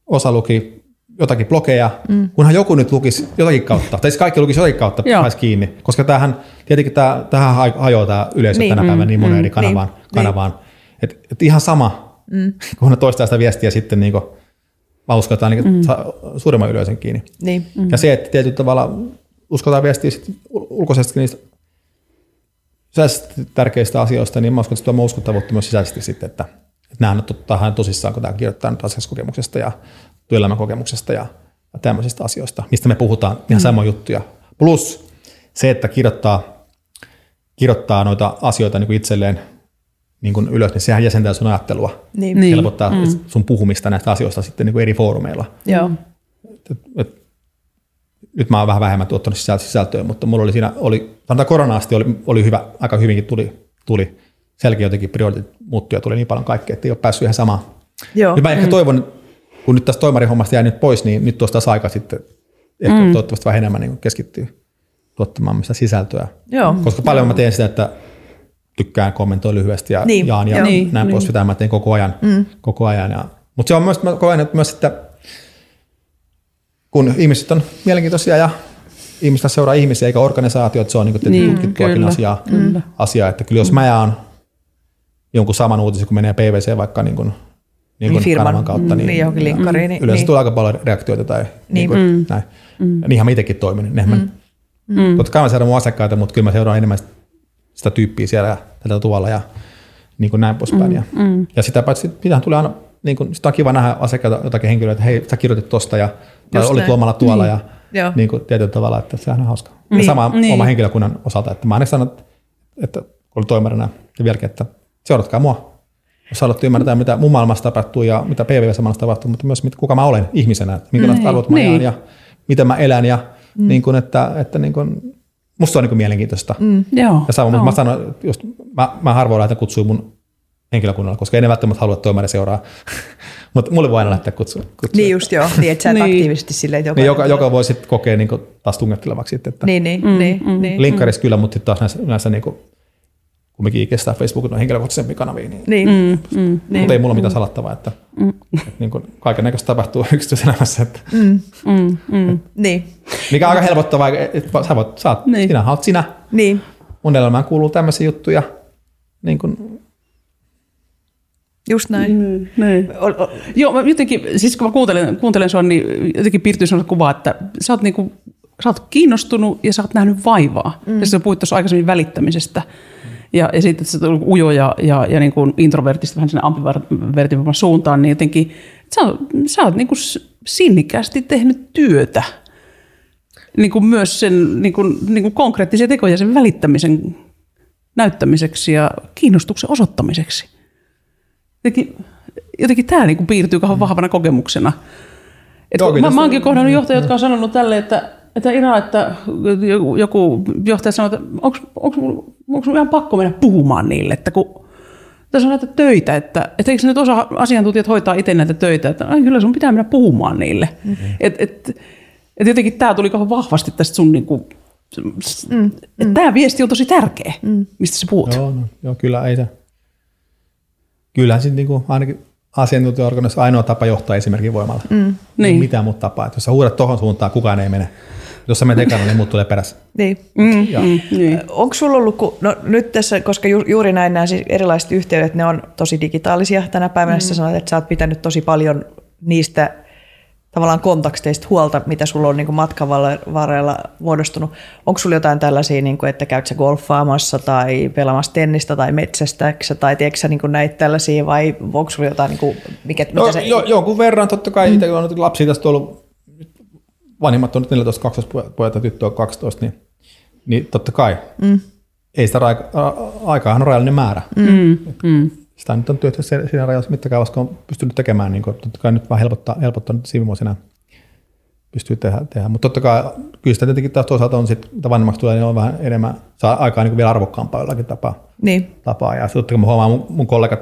osa luki jotakin blogeja, mm. kunhan joku nyt lukisi jotakin kautta, tai siis kaikki lukisi jotakin kautta pääsi kiinni, koska tämähän, tietenkin tämä, tämähän hajoaa tämä yleisö niin, tänä mm, päivänä niin monen mm, eri kanavaan. Niin, kanavaan. Että et ihan sama, mm. kun ne toistaa sitä viestiä sitten, niin mä uskon, että ainakin mm. saa suuremman yleisön kiinni. Niin, mm. Ja se, että tietyllä tavalla uskotaan viestiä ulkoisesti niistä sisäisesti tärkeistä asioista, niin mä uskon, että tuo uskottavuutta myös sisäisesti sitten, että, että nämä nyt ottaen tosissaan, kun tämä kirjoittaa nyt asiakaskokemuksesta ja työelämäkokemuksesta ja tämmöisistä asioista, mistä me puhutaan ihan mm. samoja juttuja. Plus se, että kirjoittaa, kirjoittaa noita asioita niin kuin itselleen, niin kuin ylös, niin sehän jäsentää sun ajattelua. Niin. Helpottaa mm. sun puhumista näistä asioista sitten niin kuin eri foorumeilla. Joo. Et, et, nyt mä oon vähän vähemmän tuottanut sisältöä, mutta mulla oli siinä, oli, sanotaan korona-asti oli, oli hyvä, aika hyvinkin tuli, tuli. Selkeä jotenkin prioriteetit muuttui ja tuli niin paljon kaikkea, että ei ole päässyt ihan samaan. Joo. Nyt mä ehkä mm. toivon, kun nyt tästä toimarihommasta jäi nyt pois, niin nyt tuosta aika sitten ehkä mm. toivottavasti vähän enemmän niin keskittyy tuottamaan mistä sisältöä. Joo. Koska paljon Joo. mä teen sitä, että tykkään, kommentoin lyhyesti ja niin. jaan ja Joo. näin niin. pois pitää. Mä teen koko ajan. Mm. Koko ajan ja, mutta se on myös, mä koen myös, että kun ihmiset on mielenkiintoisia ja ihmistä seuraa ihmisiä eikä organisaatioita, se on niin niin, tutkittuakin asiaa, mm. asiaa. Että kyllä jos mä jaan jonkun saman uutisen, kun menee P W C vaikka niin kuin, niin kuin niin kanavan kautta, niin, niin, niin, niin, niin yleensä niin. tulee aika paljon reaktioita tai niin, niin kuin, mm. näin. Mm. Niinhän mä itsekin toimin. Mm. Mm. Totta kai mä seuraan mun asiakkaita, mutta kyllä mä seuraan enemmän sitä tyyppiä siellä ja tällä tuvalla ja niin kuin näin poispäin. Mm. Ja, mm. ja sitä paitsi, mitähän tulee aina, niin kuin, sitä on kiva nähdä asiakkaita jotakin henkilöä, että hei, sä kirjoitit tosta ja olit lomalla tuolla niin. ja niin kuin, tietyllä tavalla, että sehän on hauskaa. Niin. Ja sama niin. oma henkilökunnan osalta, että mä aina sanon, että olin toimarina ja vieläkin, että seuratkaa mua, jos haluatte ymmärtää, mitä mun maailmassa tapahtuu ja mitä P W C-maailmassa tapahtuu, mutta myös kuka mä olen ihmisenä, että minkälaiset arvot mä jaan ja miten mä elän. Ja mm. niin kuin, että, että niin kuin, musta se on niin kuin mielenkiintoista. Mm. Ja sama, mä sanon, just, mä, mä harvoin lähetän kutsua mun henkilökunnalla, koska ei ne välttämättä halua toimaria seuraa, mutta mulle voi aina lähteä kutsua. kutsua. Niin just joo, niin että sä et aktiivisesti silleen. Joka, niin, joka, joka voi sitten kokea niin kuin taas tungettelevaksi. Että niin, niin, mm, niin, mm, niin. Linkkarissa mm. kyllä, mutta sitten taas näissä, näissä niin kuin kumminkin kestää Facebookin on henkilökohtaisempia kanavia, niin, niin. Mm, mm, mutta niin. ei mulla mitään salattavaa, että, mm. että niin kaiken näköistä tapahtuu yksityiselämässä. Että, mm, mm, mm. Että, niin. Mikä on aika helpottavaa, että sä voit, sä oot, niin. sinä olet sinä. Niin. Mun elämään kuuluu tämmöisiä juttuja. Niin kuin, just näin. Mm, näin. O, o, joo, mä jotenkin, siis kun mä kuuntelen, kuuntelen sua, niin jotenkin piirtyy sellainen kuva, että sä oot, niin kuin, sä oot kiinnostunut ja sä oot nähnyt vaivaa. Mm. Ja sä puhuit tuossa aikaisemmin välittämisestä. Ja, ja sitten, että sä oot ujo ja, ja, ja niin kuin introvertista vähän sinne ambivertivampaan suuntaan, niin jotenkin sä oot, sä oot niin kuin sinnikkäästi tehnyt työtä. Niin kuin myös sen niin kuin, niin kuin konkreettisia tekoja sen välittämisen näyttämiseksi ja kiinnostuksen osoittamiseksi. Jotenkin, jotenkin tämä niin kuin piirtyy kauan vahvana kokemuksena. Mä, mä, mä oonkin kohdannut johtajia, jotka on sanonut tälle, että Että Ina, että joku, joku johtaja sanoo, että onko, onko, onko ihan pakko mennä puhumaan niille, että kun tässä on näitä töitä, että, että eikö nyt osa asiantuntijat hoitaa itse näitä töitä, että ai, kyllä sun pitää mennä puhumaan niille. Mm-hmm. Että et, et jotenkin tämä tuli kauhean vahvasti tästä sun, niin kuin, mm-hmm. että tämä viesti on tosi tärkeä, mm-hmm. mistä sä puhut. Joo, no, joo kyllä ei se. Kyllähän sitten niin kuin ainakin asiantuntijaorganisaatio ainoa tapa johtaa esimerkiksi voimalla. Mm, niin. Mitään muuta tapaa. Että jos sä huudat tohon suuntaan, kukaan ei mene. Jos sä menet ekana, niin muut tulee perässä. Niin. Mm, mm, niin. Onko sulla ollut, kun, no nyt tässä, koska ju, juuri näin nämä siis erilaiset yhteydet, ne on tosi digitaalisia tänä päivänä. Mm. Sä sanoit, että sä oot pitänyt tosi paljon niistä tavallaan kontakteista huolta, mitä sulla on niin kuin matkan varrella muodostunut. Onko sulla jotain tällaisia, niin kuin, että käyt sä golfaamassa tai pelaamassa tennistä tai metsästäksä tai tiedätkö sä niin kuin näitä tällaisia vai onko sulla jotain, niin kuin, mikä, no, mitä se... Jo, jonkun verran totta kai, mm. itse on lapsia tästä ollut, vanhimmat on nyt neljätoista kaksitoista pojat ja tyttö on kaksitoista, niin, niin totta kai. Mm. Ei sitä aikaa, on rajallinen määrä. Mm. Mm. Sitä nyt on työtä siinä rajassa mittakaavassa, kun on pystynyt tekemään, niin kuin, totta kai nyt vähän helpottaa, helpottaa sivimuisena pystyy tehdä. tehdä. Mutta totta kai kyllä sitä tietenkin taas toisaalta on, sit, mitä vanhemmaksi tulee, niin on vähän enemmän, saa aikaa niin kuin vielä arvokkaampaa jollakin tapaa. Niin. tapaa. Ja totta kai mä huomaan mun, mun kollegat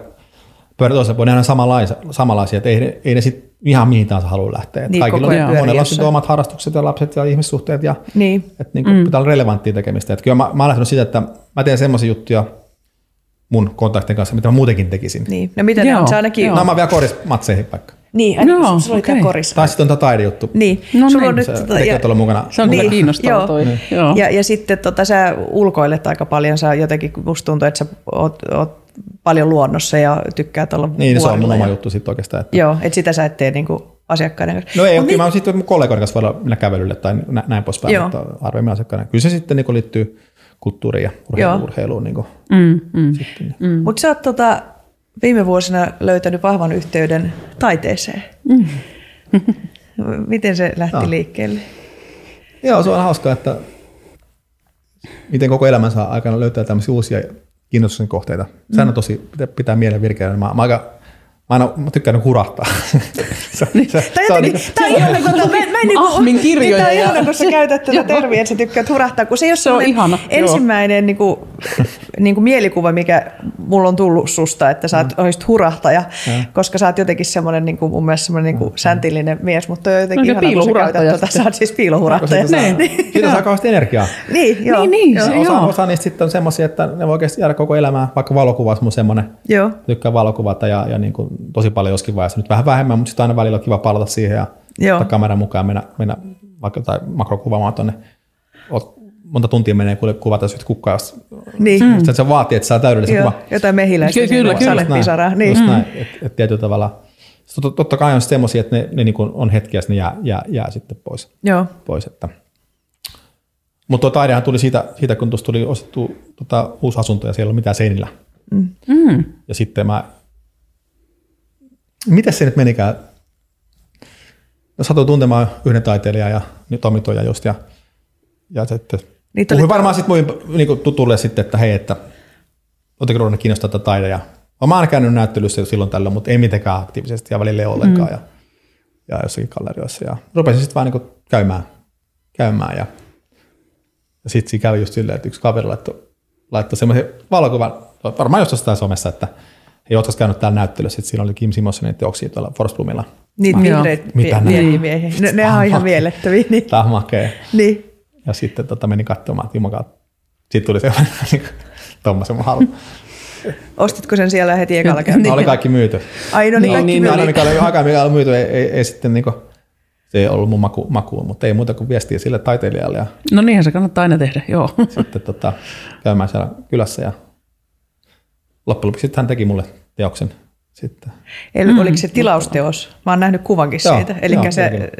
pyörät toisella puolella, ne on samanlaisia, samanlaisia että ei, ei ne sitten ihan mihin tahansa haluaa lähteä. Niin, kaikilla on, monella on sitten omat harrastukset ja lapset ja ihmissuhteet ja niin. että niin kuin mm. pitää olla relevanttia tekemistä. Että kyllä mä, mä olen lähtenyt sitä, että mä teen semmoisia juttuja, mun kontaktien kanssa, mitä mä muutenkin tekisin. Niin. No mitä ne on? Sä ainakin... No mä oon vielä korismatseihin vaikka. Niin, aina no, sulla oli okay. tämä koris. Tai sitten on tämä taidejuttu. Niin. No sulla on nyt... Sä tekijät olla mukana. Se on niin. kiinnostavaa toi. Niin. Joo. Ja, ja sitten tota, sä ulkoilet aika paljon. Sä jotenkin, musta tuntuu, että sä oot, oot paljon luonnossa ja tykkäät olla vuorilla. Niin, se on mun oma ja... juttu sitten oikeastaan. Että... Joo, että sitä sä et tee niinku asiakkaiden kanssa. No ei, no, niin... mä oon sitten mun kollegoiden kanssa voidaan mennä kävelylle tai nä- näin poispäin, mutta arvemmin asiakkaiden. Kyllä se sitten niinku liittyy kulttuuriin ja urheilu, urheiluun. Niin mm, mm, mm. Mutta sä oot tota, viime vuosina löytänyt vahvan yhteyden taiteeseen. Mm. Miten se lähti no. liikkeelle? Joo, se on hauskaa, että miten koko elämänsä aikana löytää tämmöisiä uusia kiinnostuksen kohteita. Sehän on tosi, pitää mielen virkeänä. Mä, mä aika... Mä, en, mä tykkään hurahtaa. Se, se, tämä on niin, niin, ahmin kirjoja. Tämä on ihana, kun sä käytät tätä termiä, että sä tykkäät hurahtaa, kun se ei ole sellainen ensimmäinen niin kuin, niin kuin mielikuva, mikä mulla on tullut susta, että sä mm. olisit hurahtaja, mm. koska sä oot jotenkin semmoinen, niin kuin, mun mielestä semmoinen niin säntillinen mies, mutta on jotenkin no, ihana, kun sä käytät tuota, sä oot siis piilohurahtaja. Siitä saa kauheasti energiaa. Niin, joo. Osa niistä sitten on semmoisia, että ne voi oikeasti jäädä koko elämään, vaikka valokuva on semmoinen. Tykkään valokuvata ja niin kuin tosi paljon joskin vaiheessa. Nyt vähän vähemmän, mutta sitten aina välillä on kiva palata siihen ja joo. ottaa kameran mukaan mennä, mennä vaikka tai makrokuvaamaan tuonne. Monta tuntia menee kuvata sitten kukkaa, jos niin. mm. se vaatii, että saa täydellisen kuvan. Jotain mehiläistä. Ky- kyllä, kyllä. Just näin, niin. just näin mm. että et tietyllä tavalla. Tot, totta kai on semmoisia, että ne, ne niin kuin on hetkiä, että ne jää, jää, jää sitten pois. Joo. pois että. Mutta tuo taidehan tuli siitä, siitä kun tuossa tuli ostettu tota, uusi asunto ja siellä ei ollut mitään seinillä. Mm. Ja sitten mä mitäs se nyt menikään? No, satuin tuntemaan yhden taiteilijan ja toimittajan just. Ja, ja sitten niitä puhuin varmaan sitten muihin niin tutulle sitten, että hei, että ootteko ruvennut kiinnostaa tätä taide. Ja, mä oon käynyt näyttelyssä jo silloin tällöin, mutta ei mitenkään aktiivisesti ja välillä ei ollenkaan. Mm. Ja, ja jossakin gallerioissa. Ja rupesin sitten vaan niin käymään. käymään ja, ja sitten siinä kävi just silleen, että yksi kaveri laittoi, laittoi semmoisen valokuvan, varmaan just jostain somessa, että hei, ootko käynyt täällä näyttelyssä, että siinä oli Kim Simonssonin teoksia tuolla Forsblomilla. Niitä miehiä miehiä. Ne, ne on ihan mielettäviä. Niin. Tämä on makea. Niin. Ja sitten tota, menin katsomaan, että jumakaan, siitä tuli semmoinen tommoisen halu. Ostitko sen siellä heti ekalla käydä? No, oli kaikki myyty. Ai no, niin no, kaikki niin, myyty. Aina mikä oli aikaa, mikä oli myyty, ei, ei, ei sitten niinku, se ei ollut mun maku, makuun, mutta ei muuta kuin viestiä sille taiteilijalle. Ja no niinhän se kannattaa aina tehdä, joo. Sitten tota, käymään siellä kylässä ja loppujen lopuksi hän teki mulle teoksen sitten. Eli oliko se tilausteos? Mä oon nähnyt kuvankin joo, siitä.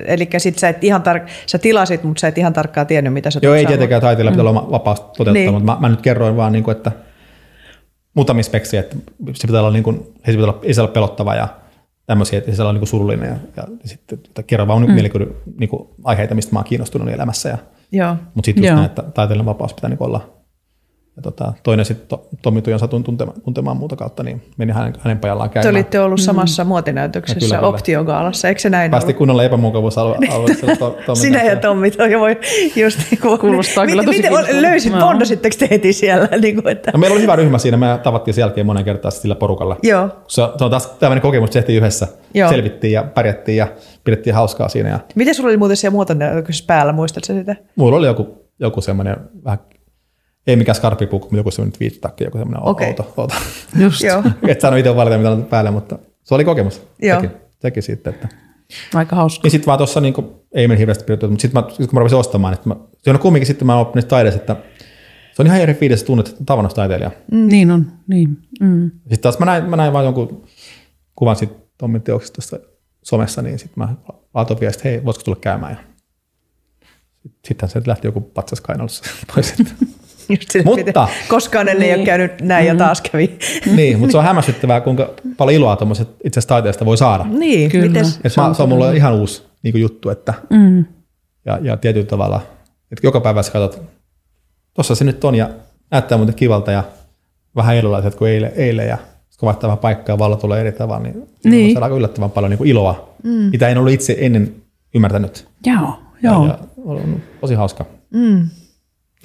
Eli sitten sä, tar- sä tilasit, mutta sä et ihan tarkkaan tiennyt, mitä sä tulet. Joo, ei tietenkään taiteilla pitää olla vapaasti toteuttaa, niin. mutta mä, mä nyt kerroin vaan niin kuin, että muutamia speksiä, että se pitää olla, niin kuin, se pitää olla, ei se ole pelottava ja tämmöisiä, että ei se ole niin kuin surullinen. Ja, ja sitten kerron vaan mm. mielikuuden niin kuin aiheita, mistä mä oon kiinnostunut elämässä. Ja, joo. Mutta sitten just näin, että taiteellinen vapaus pitää niin kuin olla. Ja tota, toinen sitten to, Tommi Tujon satun tuntemaan, tuntemaan muuta kautta, niin meni hänen, hänen pajallaan käymään. Te olitte ollut samassa mm. muotinäytöksessä Optiogaalassa, eikö se näin päästi ollut? Kunnolla epämukavuusalueella. To, Sinä ja Tommi Tujo voi just niin kuulostaa kyllä tosi kiinnostunut. Löysit, bondasitteko te heti siellä? Niin kuin, että. No, meillä oli hyvä ryhmä siinä, me tavattiin sen jälkeen monen kertaa sillä porukalla. Joo. Se, se on taas tämmöinen kokemus, että tehtiin yhdessä, joo. selvittiin ja pärjättiin ja pidettiin hauskaa siinä. Ja miten sulla oli muuten siellä muotinäytöksessä päällä, muistatko sä sitä? Mulla oli joku, joku semmoinen vähän ei mikään skarpipukku, mutta joku semmoinen viittakki, joku semmoinen okay. outo. outo. Just. Et saanut itse valita, mitä on päälle, mutta se oli kokemus. Sekin, sekin sitten. Että. Aika hauska. Ja sitten vaan tuossa, niin ei meni hirveästi pidettyä, mutta sitten sit kun mä rupesin ostamaan, että mä, se on kumminkin sitten mä oppin niistä taideista, että se on ihan eri fiilis, että tunnet tavannut taiteilijaa. Mm, niin on, niin. Mm. Sitten taas mä näin, mä näin vaan jonkun kuvan sitten Tommin teoksista tuossa somessa, niin sitten mä laitoin vielä, että hei, voisiko tulla käymään. Sittenhän se lähti joku patsas kainalossa pois. Mutta koskaan ennen niin. ei ole käynyt näin mm-hmm. ja taas kävi. Niin, mutta se on hämmästyttävää, kuinka paljon iloa tuommoiset itse asiassa taiteesta voi saada. Niin, kyllä. Mites, mä, se on mulle ihan uusi niin kuin juttu, että mm. ja, ja tietyllä tavalla, että joka päivä sä katsot, tuossa se nyt on ja näyttää muuten kivalta ja vähän erilaiset kuin eilen, eilen ja kun vaihtaa vähän paikkaa ja valo tulee eri tavalla, niin, niin. se on aika yllättävän paljon niin kuin iloa, mm. mitä en ollut itse ennen ymmärtänyt. Joo, joo. Ja, ja on tosi hauska. Mm.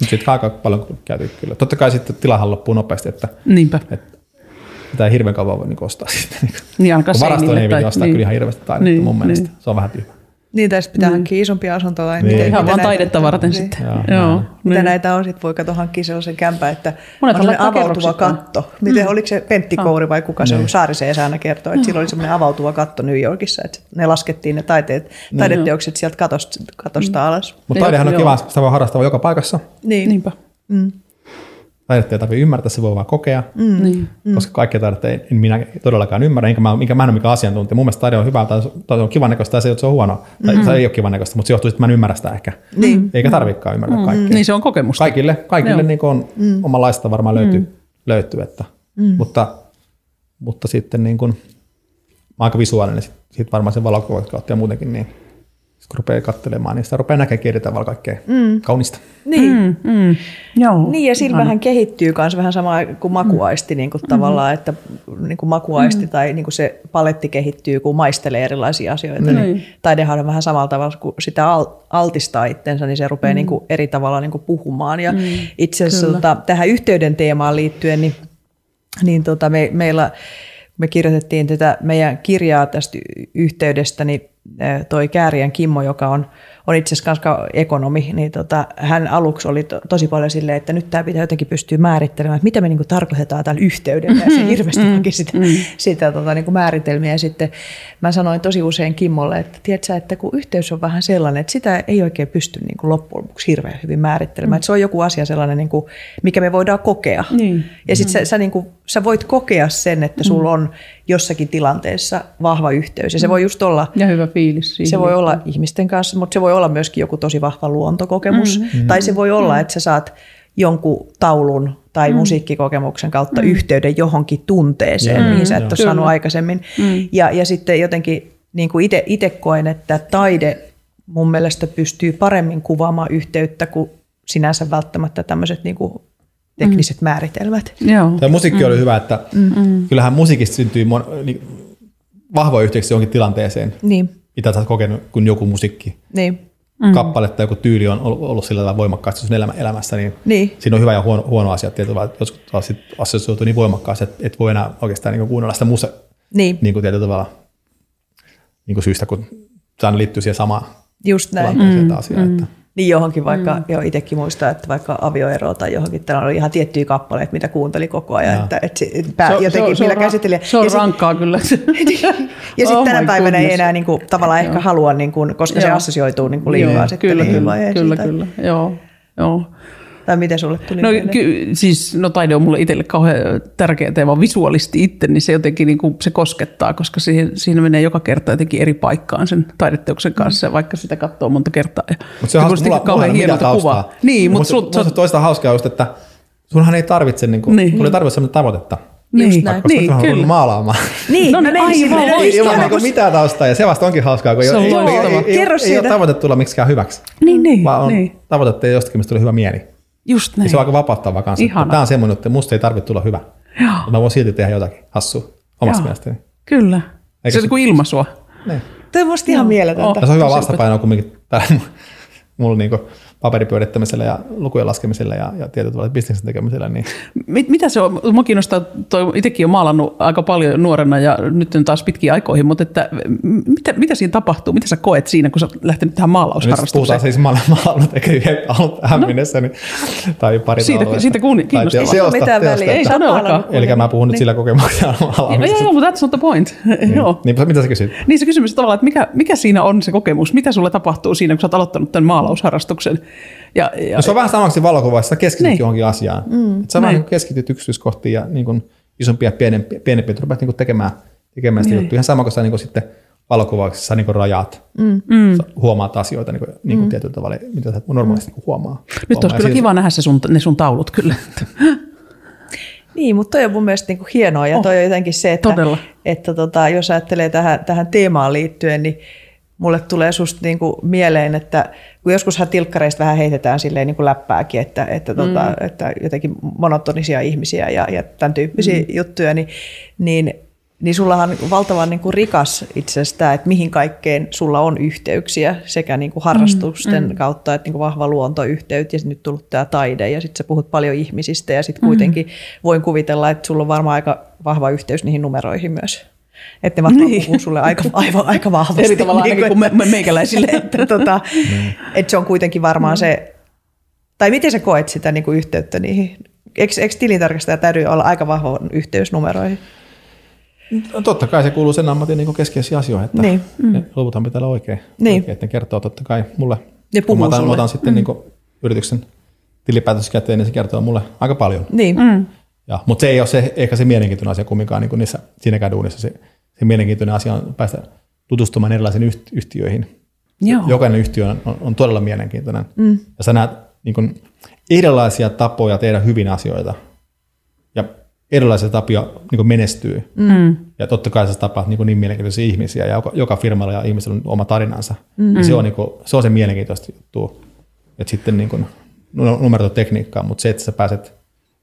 Sitten aika paljon käytiin kyllä. Totta kai sitten tilahan loppuu nopeasti, että mitä ei hirveän kauan voi niin ostaa sitten. Niin aika seinille. Varastoon ei piti ostaa niin. kyllä ihan hirveästi taidetta niin, mun mielestä. Niin. Se on vähän tyhmä. Niin, tässä pitää mm. hankkia isompia asuntoja. Niin. Miten, ihan vaan taidetta varten niin. sitten. Joo, joo. Niin. Mitä näitä on, sitten voi kato hankkia sellaisen kämpän, että monet on sellainen avautuva katto. On. Miten, mm. oliko se Pentti Kouri vai kuka se on? Saarisen Esä aina kertoo, että mm. silloin oli sellainen avautuva katto New Yorkissa, että ne laskettiin ne taiteet, taideteokset sieltä katosta, katosta mm. alas. Mutta taidehan on kiva, sitä voi harrastaa joka paikassa. Niin. Niinpä. Mm. Taidetta ei tarvitse ymmärtää, se voi vaan kokea, mm, niin, koska kaikkea taidetta en minä todellakaan ymmärrä, enkä mä, enkä mä en ole mikään asiantuntija. Mun mielestä taide on hyvä, tai se on kivan näköistä, tai se on huono, tai mm-hmm. se ei ole kivan näköistä, mutta se johtuu, että mä en ymmärrä sitä ehkä. Mm-hmm. Eikä tarvitsekaan ymmärtää mm-hmm. kaikkea. Niin se on kokemusta. Kaikille, kaikille niin on mm-hmm. omanlaista varmaan löytyy, mm-hmm. löytyy että, mm-hmm. mutta, mutta sitten niin kun, mä oon aika visuaalinen, sit, sit varmaan sen valokuvat kautta ja muutenkin, niin kun rupeaa katselemaan, niin sitä rupeaa näkemään eri tavalla kaikkea mm. kaunista. Niin. Mm, mm. Joo, niin, ja silmähän kehittyy myös vähän samaa kuin makuaisti, mm. niin kuin tavallaan, että niin kuin makuaisti mm. tai niin kuin se paletti kehittyy, kun maistelee erilaisia asioita. Mm. Niin taidehan on vähän samalla tavalla, kun sitä altistaa itsensä, niin se rupeaa mm. niin kuin eri tavalla niin kuin puhumaan. Ja mm. itse asiassa tota, tähän yhteyden teemaan liittyen, niin, niin tota, me, meillä, me kirjoitettiin tätä meidän kirjaa tästä yhteydestä, niin toi Käärijän Kimmo, joka on, on itse asiassa ekonomi, niin tota, hän aluksi oli to, tosi paljon silleen, että nyt tämä pitää jotenkin pystyä määrittelemään, että mitä me niinku tarkoitetaan tällä yhteydellä, ja se hirveästi mm-hmm. haki sitä, mm-hmm. sitä tota, niinku määritelmiä. Ja sitten mä sanoin tosi usein Kimmolle, että tiedätkö, että kun yhteys on vähän sellainen, että sitä ei oikein pysty niinku loppujen lopuksi hirveän hyvin määrittelemään, mm-hmm. että se on joku asia sellainen, niinku, mikä me voidaan kokea. Mm-hmm. Ja sitten sä, sä, niinku, sä voit kokea sen, että sulla on jossakin tilanteessa vahva yhteys, ja se voi just olla... Ja hyvä fiilis. Siihen. Se voi olla ihmisten kanssa, mutta se voi olla myöskin joku tosi vahva luontokokemus, mm-hmm. tai se voi olla, että sä saat jonkun taulun tai mm-hmm. musiikkikokemuksen kautta mm-hmm. yhteyden johonkin tunteeseen, mm-hmm. mihin sä et ole saanut aikaisemmin. Mm-hmm. Ja, ja sitten jotenkin niin kuin itse koen, että taide mun mielestä pystyy paremmin kuvaamaan yhteyttä kuin sinänsä välttämättä tämmöiset... Niin kuin tekniset mm. määritelmät. Joo. Tämä musiikki oli mm. hyvä, että mm. kyllähän musiikista syntyy mon- niin vahvoja yhteyksiä johonkin tilanteeseen, niin. mitä sä oot kokenut, kun joku musiikki, niin. kappale tai joku tyyli on ollut sillä tavalla voimakkaasti sun elämä, elämässä, niin, niin siinä on hyvä ja huono, huono asia. Tietyllä joskus assosioituu niin voimakkaasti, että et voi enää oikeastaan niin kuunnella sitä musa niin. niin tietyllä tavalla niin syystä, kun tämä liittyy siihen samaan just näin. Tilanteeseen mm. asiaan. Mm. Niin johonkin vaikka, mm. joo, itsekin muistaa, että vaikka avioeroa tai johonkin, täällä oli ihan tiettyjä kappaleita, mitä kuuntelin koko ajan, ja. että, että pää, se, jotenkin se, millä se käsittelee. Se on ja rankkaa sit, kyllä. ja sitten oh tänä päivänä goodness. Ei enää niin kuin, tavallaan ehkä halua, niin kuin, koska joo. se assosioituu niin kuin liikaa. Joo, sitten, kyllä, niin, kyllä, niin, kyllä, siitä. kyllä, joo, joo. Tai miten sulle tuli? No, ky- siis, no taide on mulle itselle kauhean tärkeä teema visuaalisti itse, niin se jotenkin niin kuin, se koskettaa, koska siihen, siihen menee joka kerta jotenkin eri paikkaan sen taideteoksen kanssa, mm. vaikka sitä katsoo monta kertaa. Mutta se on hauska, mulla, mulla ei ole mitään taustaa. Niin, mutta mut, mut, mut, toista hauskaa just, että sunhan ei tarvitse, niin kuin, niin. ei tarvitse sellainen tavoitetta. Niin, vaikka niin, niin, kyllä. maalaamaan. Niin, no, no ne aivan loistavaa. Ei mitään taustaa, ja se vasta onkin hauskaa, kun ei, ei, ei, ei, ei ole tavoite tulla miksikään hyväksi. Niin, niin. Vaan tavoitetta ei jostakin, mistä tulee hyvä mieli. Just näin. Se on aika vapauttava kanssa. Tämä on semmoinen, että musta ei tarvitse tulla hyvä. Joo. Mä voin silti tehdä jotakin hassua omasta Joo. mielestäni. Kyllä. Eikä se on kuin ilmaisua. Niin. Tämä on musta ihan mieletöntä. Se on hyvä vastapaino kumminkin täällä mulla niinku paperipyörittämisellä ja lukujen laskemisella ja, ja tietyllä bisneksen tekemisellä. Niin. Mit, mitä se on? Mua kiinnostaa, toi, itsekin olen maalannut aika paljon nuorena ja nyt on taas pitkiin aikoihin, mutta että, mitä, mitä siinä tapahtuu? Mitä sä koet siinä, kun sä olet lähtenyt tähän maalausharrastukseen? Puhutaan siis maalannut ehkä yhden alut hämminessä no. niin, tai pari siitä, alueita. Siitä kiinnostaa. Tai teosta, teosta, mitään väliä, ei sanoakaan. Eli mä puhun niin. nyt sillä kokemuksella maalaamisesta. Joo, mutta that's not the point. Niin. Joo. Niin, mitä sä kysyt? Niin se kysymys tavallaan, että mikä, mikä siinä on se kokemus? Mitä sulle tapahtuu siinä, kun sä oot aloittanut tämän maalausharrastuksen? Ja, ja, no se on vähän samaksi valokuvaissa, sä keskityt niin. johonkin asiaan. Mm, sä niin keskityt yksityiskohtiin ja niin isompia ja pienempiä, pienempiä. Rupeat niin tekemään, tekemään sitä juttua. Ihan sama kuin sä niin sitten valokuvauksessa niin rajat, mm, mm. huomaat asioita niin kuin, mm. niin tietyllä tavalla, mitä sä normaalisti niin huomaa. Nyt huomaa. Olisi kyllä kiva nähdä se sun, ne sun taulut kyllä. Niin, mutta toi on mun mielestä niin hienoa ja toi oh, on jotenkin se, että, että, että tota, jos ajattelee tähän, tähän teemaan liittyen, niin mulle tulee susta niinku mieleen, että kun joskushan tilkkareista vähän heitetään silleen niinku läppääkin, että, että, mm. tota, että jotenkin monotonisia ihmisiä ja, ja tämän tyyppisiä mm. juttuja, niin, niin, niin sullahan valtavan niinku rikas itsestä, että mihin kaikkeen sulla on yhteyksiä sekä niinku harrastusten mm. kautta, että niinku vahva luontoyhteyt ja nyt tullut tämä taide ja sitten sä puhut paljon ihmisistä ja sitten kuitenkin mm. voin kuvitella, että sulla on varmaan aika vahva yhteys niihin numeroihin myös. Että ne varmaan niin. puhuu sulle aika, aivan, aika vahvasti. Eri tavalla niin kuin, kuin me, meikäläisille. Että, tota, mm. että se on kuitenkin varmaan mm. se, tai miten sä koet sitä niin kuin yhteyttä niihin? Eikö, eikö tilintarkastaja täytyy olla aika vahva yhteys numeroihin? No, totta kai se kuuluu sen ammatin niin keskeisiin asioihin, että niin. mm. ne luvuthan pitää olla oikein. Niin. Oikein, että ne kertoo totta kai mulle. Ne puhuu otan, sulle. Otan sitten mm. niin kuin yrityksen tilipäätös käteen, niin se kertoo mulle aika paljon. Niin. Mm. Mutta se ei ole se, ehkä se mielenkiintoinen asia kumminkaan niin niissä, siinäkään duunissa. Se, se mielenkiintoinen asia on päästä tutustumaan erilaisiin yhtiöihin. Joo. Jokainen yhtiö on, on todella mielenkiintoinen. Mm. Ja sä näet niin kun, erilaisia tapoja tehdä hyvin asioita. Ja erilaisia tapoja niin menestyy. Mm. Ja totta kai sä tapaat niin, niin mielenkiintoisia ihmisiä, ja joka, joka firmalla ja ihmisellä on oma tarinansa. Mm. Ja se, on, niin kuin, se on se mielenkiintoista juttu. Että sitten niin kuin, numerot tekniikkaa, mutta se, että sä pääset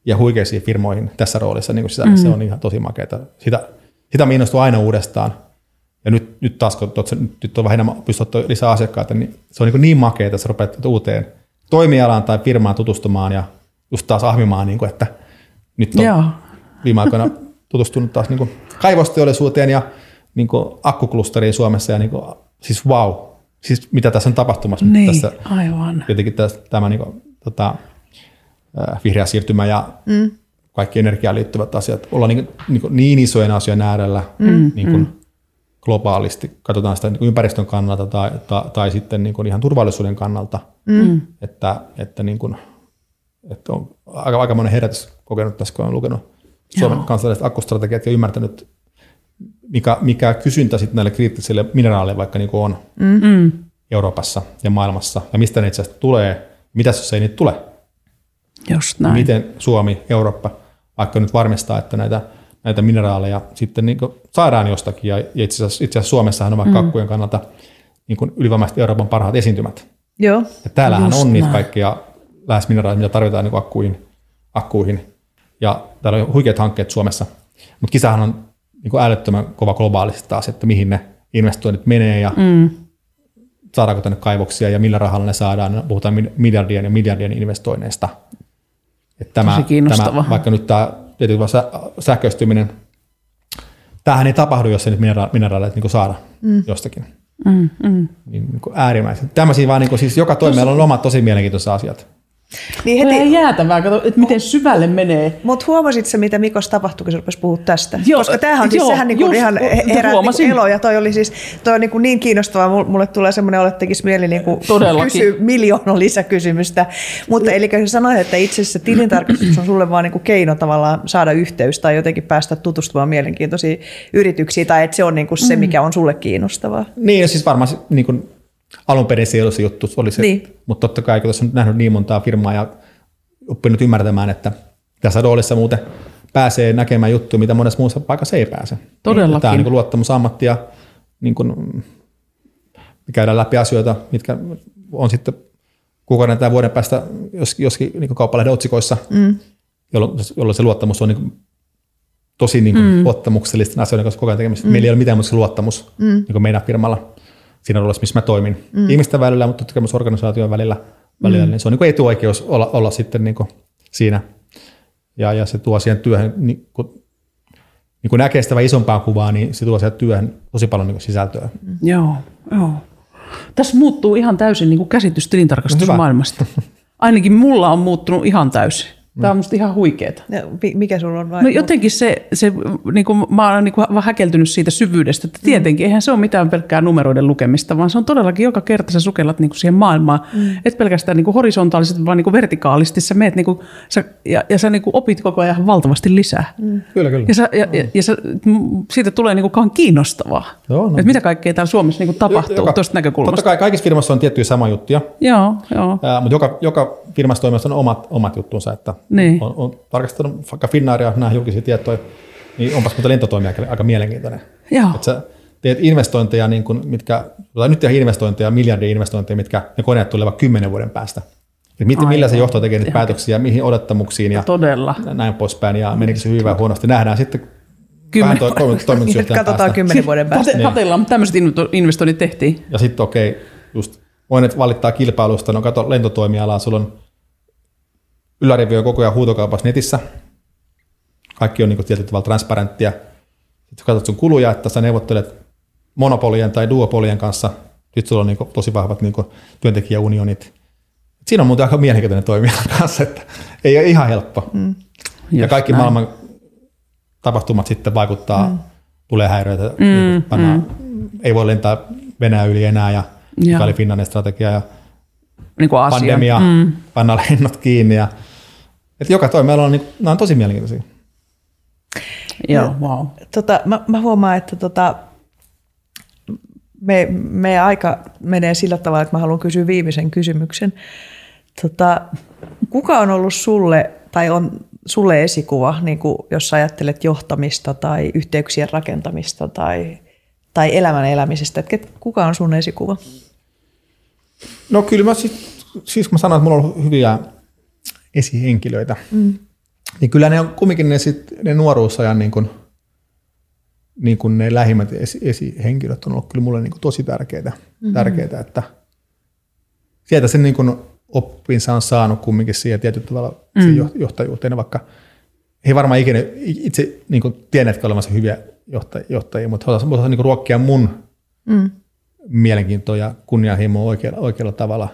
ja huikeisiin firmoihin tässä roolissa, niin sitä, mm. se on ihan tosi makeata. Sitä, sitä mä innostun aina uudestaan. Ja nyt, nyt taas, kun tuot, nyt on vähän enemmän pystyt lisää asiakkaita, niin se on niin, niin makeata, että sä rupeat uuteen toimialaan tai firmaan tutustumaan ja just taas ahmimaan, niin kuin, että nyt on Joo. viime aikoina tutustunut taas niin kuin kaivosteollisuuteen ja niin kuin akkuklusteriin Suomessa. Ja niin kuin, siis vau, wow, siis mitä tässä on tapahtumassa. Niin, tässä, aivan. Jotenkin tässä, tämä niin kuin, tota, vihreä siirtymä ja mm. kaikki energiaan liittyvät asiat. Ollaan niin, niin, niin isojen asioiden äärellä mm. niin kuin mm. globaalisti. Katsotaan sitä niin kuin ympäristön kannalta tai, tai, tai sitten niin kuin ihan turvallisuuden kannalta. Mm. Että, että, niin kuin, että on aika, aika monen herätys kokenut tässä, kun olen lukenut Suomen kansalliset akkustrategiat ja ymmärtänyt, mikä, mikä kysyntä sitten näille kriittisille mineraaleille vaikka niin kuin on Mm-mm. Euroopassa ja maailmassa. Ja mistä ne itse asiassa tulee, mitä jos ei niitä tule. Just näin. Miten Suomi, Eurooppa, vaikka nyt varmistaa, että näitä, näitä mineraaleja sitten niin kuin saadaan jostakin. Ja itse asiassa, itse asiassa Suomessahan on vaikka mm. akkujen kannalta niin kuin ylivoimaisesti Euroopan parhaat esiintymät. Joo. Ja täällähän Just on näin. Niitä kaikkia lähes mineraaleja, mitä tarvitaan niin kuin akkuihin, akkuihin. Ja täällä on huikeat hankkeet Suomessa. Mutta kisahan on niin kuin älyttömän kova globaalisti taas, että mihin ne investoinnit menee ja mm. saadaanko tänne kaivoksia ja millä rahalla ne saadaan. Puhutaan miljardien ja miljardien investoinneista. Että tämä, tämä, vaikka nyt tämä tietysti sähköistyminen, tämähän ei tapahdu, jos ei nyt minera- mineraaleja niin saada mm. jostakin. Mm, mm. Niin, niin äärimmäisen. Tämmöisiä vaan, niin kuin, siis joka toimijalla on omat tosi mielenkiintoisia asiat. Niin heti... Ihan jäätävää, kato, että miten syvälle menee. Mutta huomasit sä, mitä Mikossa tapahtui, kun sä rupesi puhua tästä? Joo, koska tämähän on siis, joo, sehän niinku ihan herää niinku elo, ja toi oli siis toi on niinku niin kiinnostavaa. Mulle tulee semmoinen, että tekisi mieli niinku kysyä miljoonan lisäkysymystä. Mutta eli kun sä sanoit, että itse asiassa tilintarkastus on sulle vaan niinku keino tavallaan saada yhteys tai jotenkin päästä tutustumaan mielenkiintoisiin yrityksiin, tai että se on niinku se, mikä on sulle kiinnostavaa. Niin, ja siis varmaan niinku... Alun perin se ei ole se juttu, oli se, niin. Mutta totta kai, kun tässä on nähnyt niin montaa firmaa ja oppinut ymmärtämään, että tässä roolissa muuten pääsee näkemään juttuja, mitä monessa muussa paikassa ei pääse. Todellakin. Tämä on niin luottamusammatti ja niin kuin, me käydään läpi asioita, mitkä on sitten kuukauden tai vuoden päästä joskin, joskin niin kauppalehden otsikoissa, mm. jolloin, jolloin se luottamus on niin tosi niin mm. luottamuksellisten asioiden kanssa koko ajan tekemistä. Mm. Meillä ei ole mitään muuta se luottamus mm. niin meidän firmalla. Siinä roolissa, missä mä toimin mm. ihmisten välillä, mutta totta kai myös organisaation välillä. välillä mm. Niin se on niin kuin etuoikeus olla, olla sitten niin kuin siinä. Ja, ja se tuo siihen työhön, niin kun, niin kun näkee sitä vähän isompaa kuvaa, niin se tuo siihen työhön tosi paljon niin kuin sisältöä. Mm. Joo, joo. Tässä muuttuu ihan täysin niin kuin käsitys tilintarkastusmaailmasta. Ainakin mulla on muuttunut ihan täysin. Tämä on musta ihan huikeeta. Mikä sulla on vaihtunut? No jotenkin se, se niin kuin, mä oon niin kuin häkeltynyt siitä syvyydestä, että tietenkin mm. eihän se ole mitään pelkkää numeroiden lukemista, vaan se on todellakin joka kerta sä sukellat niin kuin siihen maailmaan. Mm. Et pelkästään niin kuin horisontaalisesti, vaan niin kuin vertikaalisti sä meet niin kuin, sä, ja, ja sä niin kuin opit koko ajan valtavasti lisää. Mm. Kyllä, kyllä. Ja, sä, ja, ja, ja sä, siitä tulee niin kuin kiinnostavaa, joo, no. Että mitä kaikkea täällä Suomessa niin kuin tapahtuu joka, tuosta näkökulmasta. Totta kai kaikissa firmassa on tiettyjä samaa juttuja, joo, joo. Ää, mutta joka, joka firmassa toimijassa on omat, omat juttunsa, että Niin. On, on tarkastanut vaikka Finnairia, nämä julkisia tietoja, niin onpas muuten lentotoimija aika mielenkiintoinen. Että sä teet investointeja, niin kun, mitkä, tai nyt tehdään investointeja, miljardien investointeja, mitkä ne koneet tulevat kymmenen vuoden päästä. Mit, millä se johto tekee niitä päätöksiä, mihin odottamuksiin ja Todella. näin poispäin, ja menikö se hyvää huonosti. Nähdään sitten vähän toimitusjohtajan päästä. kymmenen vuoden päästä. Sitten, katellaan, niin. Tämmöiset investoinnit tehtiin. Ja sitten okei, okay, just monet valittaa kilpailusta, no kato lentotoimialaa, sulla on yläriviö koko ajan huutokaupassa netissä. Kaikki on niin kuin tietyllä tavalla transparenttia. Sitten katsot sun kuluja, että sä neuvottelet monopolien tai duopolien kanssa. Sitten sulla on niin kuin tosi vahvat niin kuin työntekijäunionit. Siinä on muuten aika mielenkiintoinen toimija kanssa, että ei ole ihan helppo. Mm. Ja kaikki näin. Maailman tapahtumat sitten vaikuttaa, mm. tulee häiriöitä. Mm, niin mm. Ei voi lentää Venäjä yli enää, ja mikä oli Finnairin strategia. Ja niin kuin asia. Pandemia, mm. panna lennot kiinni. Ja, että joka toimiala on, niin, nämä on tosi mielenkiintoisia. Joo, wow. Tota, mä, mä huomaan, että tota, me, meidän aika menee sillä tavalla, että mä haluan kysyä viimeisen kysymyksen. Tota, kuka on ollut sulle, tai on sulle esikuva, niin kuin jos ajattelet johtamista tai yhteyksien rakentamista tai, tai elämän elämisestä? Et kuka on sun esikuva? No kyllä mä siis, siis kun mä sanon, että mulla on ollut hyviä esihenkilöitä, mm. niin kyllä ne on kumminkin ne, sit, ne nuoruusajan niin kun, niin kun ne lähimmät esihenkilöt on ollut kyllä mulle niin kun tosi tärkeitä, mm-hmm. tärkeitä, että sieltä sen niin kun oppinsa on saanut kumminkin siihen tietyllä tavalla mm. johtajuuteen, vaikka he varmaan ikinä itse niin kuin tienneetkö olevansa hyviä johtajia, mutta he osasivat niin ruokkia mun mm. mielenkiintoa ja kunnianhimoa oikealla, oikealla tavalla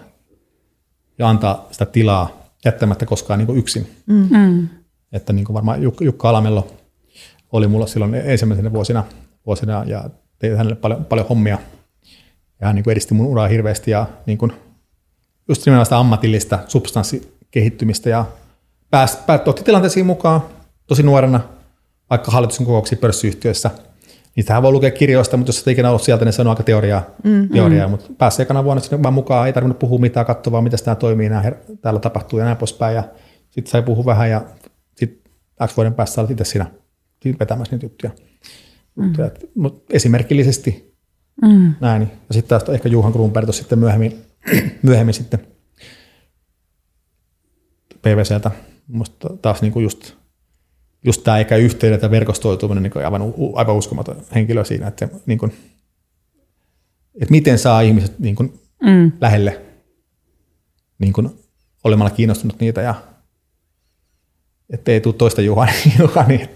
ja antaa sitä tilaa jättämättä koskaan niin kuin yksin. Mm. Että niin kuin varmaan Jukka Alamello oli mulla silloin ensimmäisenä vuosina, vuosina ja tein hänelle paljon, paljon hommia ja hän niin kuin edisti mun uraa hirveästi ja niin kuin just nimenomaan sitä ammatillista substanssikehittymistä ja pääsi, pääsi otti tilanteisiin mukaan tosi nuorena, vaikka hallituksen kokouksia pörssiyhtiöissä. Niitähän voi lukea kirjoista, mutta jos et ikinä ollut sieltä, niin se on aika teoriaa. Mm, teoriaa. Mm. Mutta pääsi ekana vuonna sinne vaan mukaan, ei tarvinnut puhua mitään, katsoa vaan miten tämä toimii, nämä her- täällä tapahtuu ja näin poispäin. Sitten sai puhua vähän ja sitten kaksi vuoden päästä olet itse siinä vetämässä niitä juttuja. Mm. Mutta esimerkillisesti mm. näin. Ja sitten taas ehkä Juhan Kruunperto sitten myöhemmin Myöhemmin sitten PwCltä, mutta taas niinku just, just tämä eikä yhteyden tai verkostoituminen niinku aivan, aivan uskomaton henkilö siinä, että, niinku, että miten saa ihmiset niinku mm. lähelle niinku olemalla kiinnostunut niitä ja ettei tule toista Juhania. Juhani,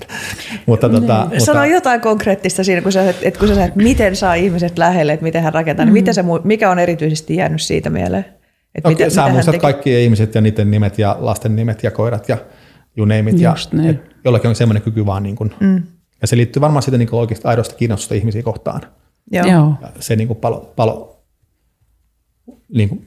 mutta tota, sano mutta, jotain konkreettista siinä, kun sä, et, kun sä saat, miten saa ihmiset lähelle, että miten hän rakentaa, mm-hmm. niin miten se, mikä on erityisesti jäänyt siitä mieleen? Että no, mitä, sä muistat kaikki ihmiset ja niiden nimet ja lasten nimet ja koirat ja you name it. Ja, niin. Jollakin on semmoinen kyky vaan. Niin kun, mm. Ja se liittyy varmaan siitä niin oikeasta aidosta kiinnostusta ihmisiä kohtaan. Joo. Ja se niin palo, palo niin kun,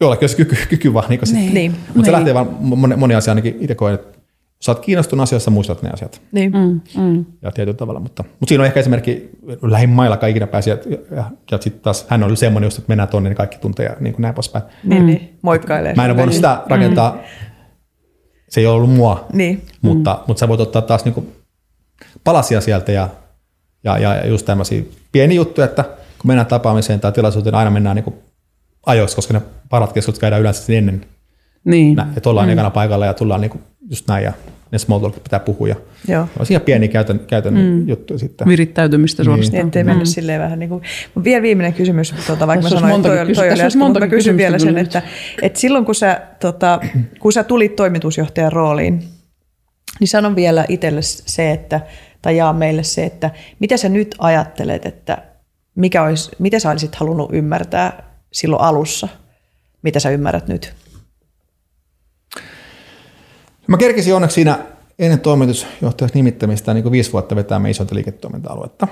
jollakin olisi kyky, kyky vaan. Niin niin, niin, mutta niin. Se lähtee vaan moni, moni asia ainakin itse koen, että jos olet kiinnostunut asioissa, muistat ne asiat. Niin. Mm, mm. Ja tietyllä tavalla. Mutta, mutta siinä on ehkä esimerkki lähimmäillä kaikina pääsiä. Ja, ja, ja sitten taas hän oli semmoinen, just, että mennään tuonne, niin kaikki tuntee ja niin kuin näin poispäin. Niin, niin. Moikkailee. Mä en ole voinut sitä rakentaa. Mm. Se ei ole ollut mua. Niin. Mutta, mm. mutta sä voit ottaa taas niin kuin palasia sieltä ja, ja, ja just tämmöisiä pieniä juttuja, että kun mennään tapaamiseen tai tilaisuuteen, aina mennään niin kuin ajoissa, koska ne parat keskustelut käydään yleensä ennen. Niin. Nä, että ollaan mm. ekana paikalla ja tullaan niinku just näin ja ne small talkit pitää puhua. Ja joo. On siinä pieniä käytön, käytön mm. juttuja sitten. Virittäytymistä suorastaan. Niin. Ettei mennä mm. silleen vähän niin kuin. Vielä viimeinen kysymys, tuota, vaikka tässä mä sanoin, toi, kysy- toi oli äsken, mutta mä kysyn vielä sen, että, että silloin kun sä, tota, kun sä tulit toimitusjohtajan rooliin, niin sanon vielä itselle se, että, tai jaa meille se, että mitä sä nyt ajattelet, että mikä olisi, mitä sä olisit halunnut ymmärtää silloin alussa, mitä sä ymmärrät nyt? Mä kerkisin onneksi siinä ennen toimitusjohtajaksi nimittämistä niin kuin viisi vuotta vetämme isointa liiketoiminta-aluetta.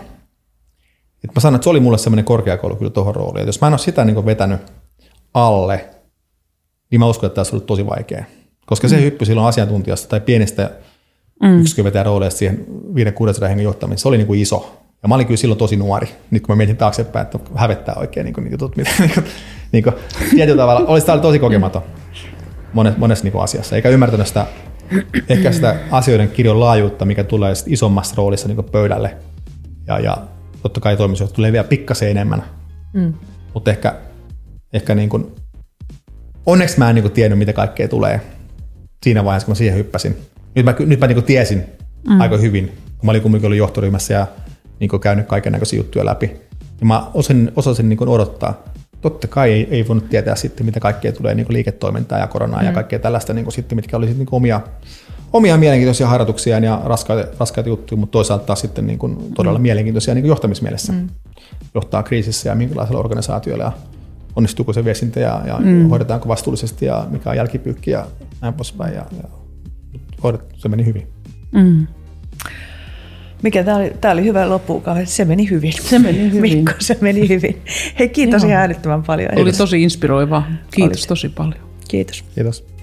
Et mä sanon, että se oli mulle semmoinen korkeakoulu kyllä tuohon rooliin. Et jos mä en ole sitä niin kuin vetänyt alle, niin mä uskon, että tämä olisi ollut tosi vaikea. Koska se mm. hyppy silloin asiantuntijasta tai pienestä mm. yksikönvetäjä rooleista siihen viiden kuudensadan hengen johtamiseen, se oli niin kuin iso. Ja mä olin kyllä silloin tosi nuori. Nyt kun mä mietin taaksepäin, että hävettää oikein niin kuin niitä jutut, mitä niin kuin, tietyllä tavalla. Olisi täällä tosi kokematon monessa, monessa niin kuin asiassa. Eikä ymmärtänyt sitä, ehkä sitä asioiden kirjon laajuutta, mikä tulee isommassa roolissa niin kuin pöydälle. Ja, ja totta kai toimitusjohtaja tulee vielä pikkasen enemmän. Mm. Mutta ehkä, ehkä niin kuin, onneksi mä en niin kuin tiennyt, mitä kaikkea tulee siinä vaiheessa, kun mä siihen hyppäsin. Nyt mä, nyt mä niin kuin tiesin mm. aika hyvin, kun mä olin kumminkin ollut johtoryhmässä ja niin kuin käynyt kaikennäköisiä juttuja läpi. Ja mä osasin, osasin niin kuin odottaa. Totta kai ei, ei voinut tietää sitten, mitä kaikkea tulee niin kuin liiketoimintaa ja koronaa mm. ja kaikkea tällaista, niin kuin sitten, mitkä oli sitten niin kuin omia, omia mielenkiintoisia harjoituksiaan ja raskaita, raskaita juttuja, mutta toisaalta taas sitten niin kuin todella mm. mielenkiintoisia niin kuin johtamismielessä. Mm. Johtaa kriisissä ja minkälaisella organisaatioilla ja onnistuuko se viestintä ja, ja mm. hoidetaanko vastuullisesti ja mikä on jälkipyykki ja näin poispäin. Ja, ja se meni hyvin. Mm. Mikä tämä oli, oli hyvä loppuukaan, se meni hyvin. Se meni hyvin. Mikko, se meni hyvin. Hei, kiitos ihan älyttömän paljon. Oli tosi inspiroivaa. Kiitos Olit. tosi paljon. Kiitos. Kiitos.